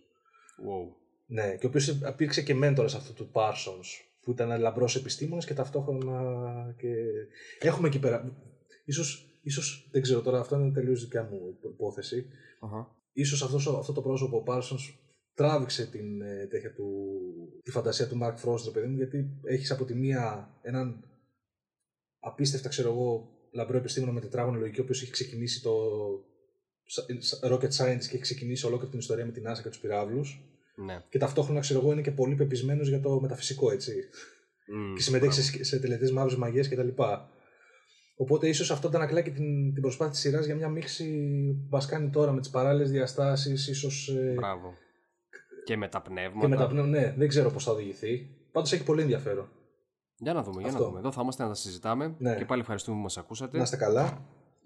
Wow. Ναι, και ο οποίος υπήρξε και μέντορας αυτού του Parsons, που ήταν λαμπρός επιστήμονας και ταυτόχρονα και... Έχουμε εκεί πέρα, ίσως ίσως, δεν ξέρω τώρα, αυτό είναι τελείως δικιά μου υπόθεση. Uh-huh. Ίσως αυτός, αυτό το πρόσωπο, ο Parsons, τράβηξε την, τέτοια του, τη φαντασία του Mark Frost, ρε παιδί μου, γιατί έχεις από τη μία έναν απίστευτα, ξέρω εγώ, λαμπρό επιστήμονα με τετράγωνη λογική, ο οποίος έχει ξεκινήσει το rocket science και έχει ξεκινήσει ολόκληρη την ιστορία με την NASA και τους πυράβλους. Ναι. Και ταυτόχρονα, ξέρω εγώ, είναι και πολύ πεπισμένος για το μεταφυσικό, έτσι. Mm, και συμμετέχει σε, σε τελετές μαύρες μαγείας κτλ. Οπότε ίσως αυτό αντανακλά και την, την προσπάθεια της σειράς για μια μίξη που μας κάνει τώρα με τις παράλληλες διαστάσεις, ίσως. Μπράβο. Ε... Και με τα πνεύματα. Και με τα πνεύματα, ναι, δεν ξέρω πώς θα οδηγηθεί. Πάντως έχει πολύ ενδιαφέρον. Για να δούμε, για αυτό. να δούμε. Εδώ θα είμαστε να τα συζητάμε. Ναι. Και πάλι ευχαριστούμε που μας ακούσατε. Να είστε καλά.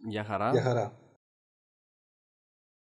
Γεια χαρά. Για χαρά.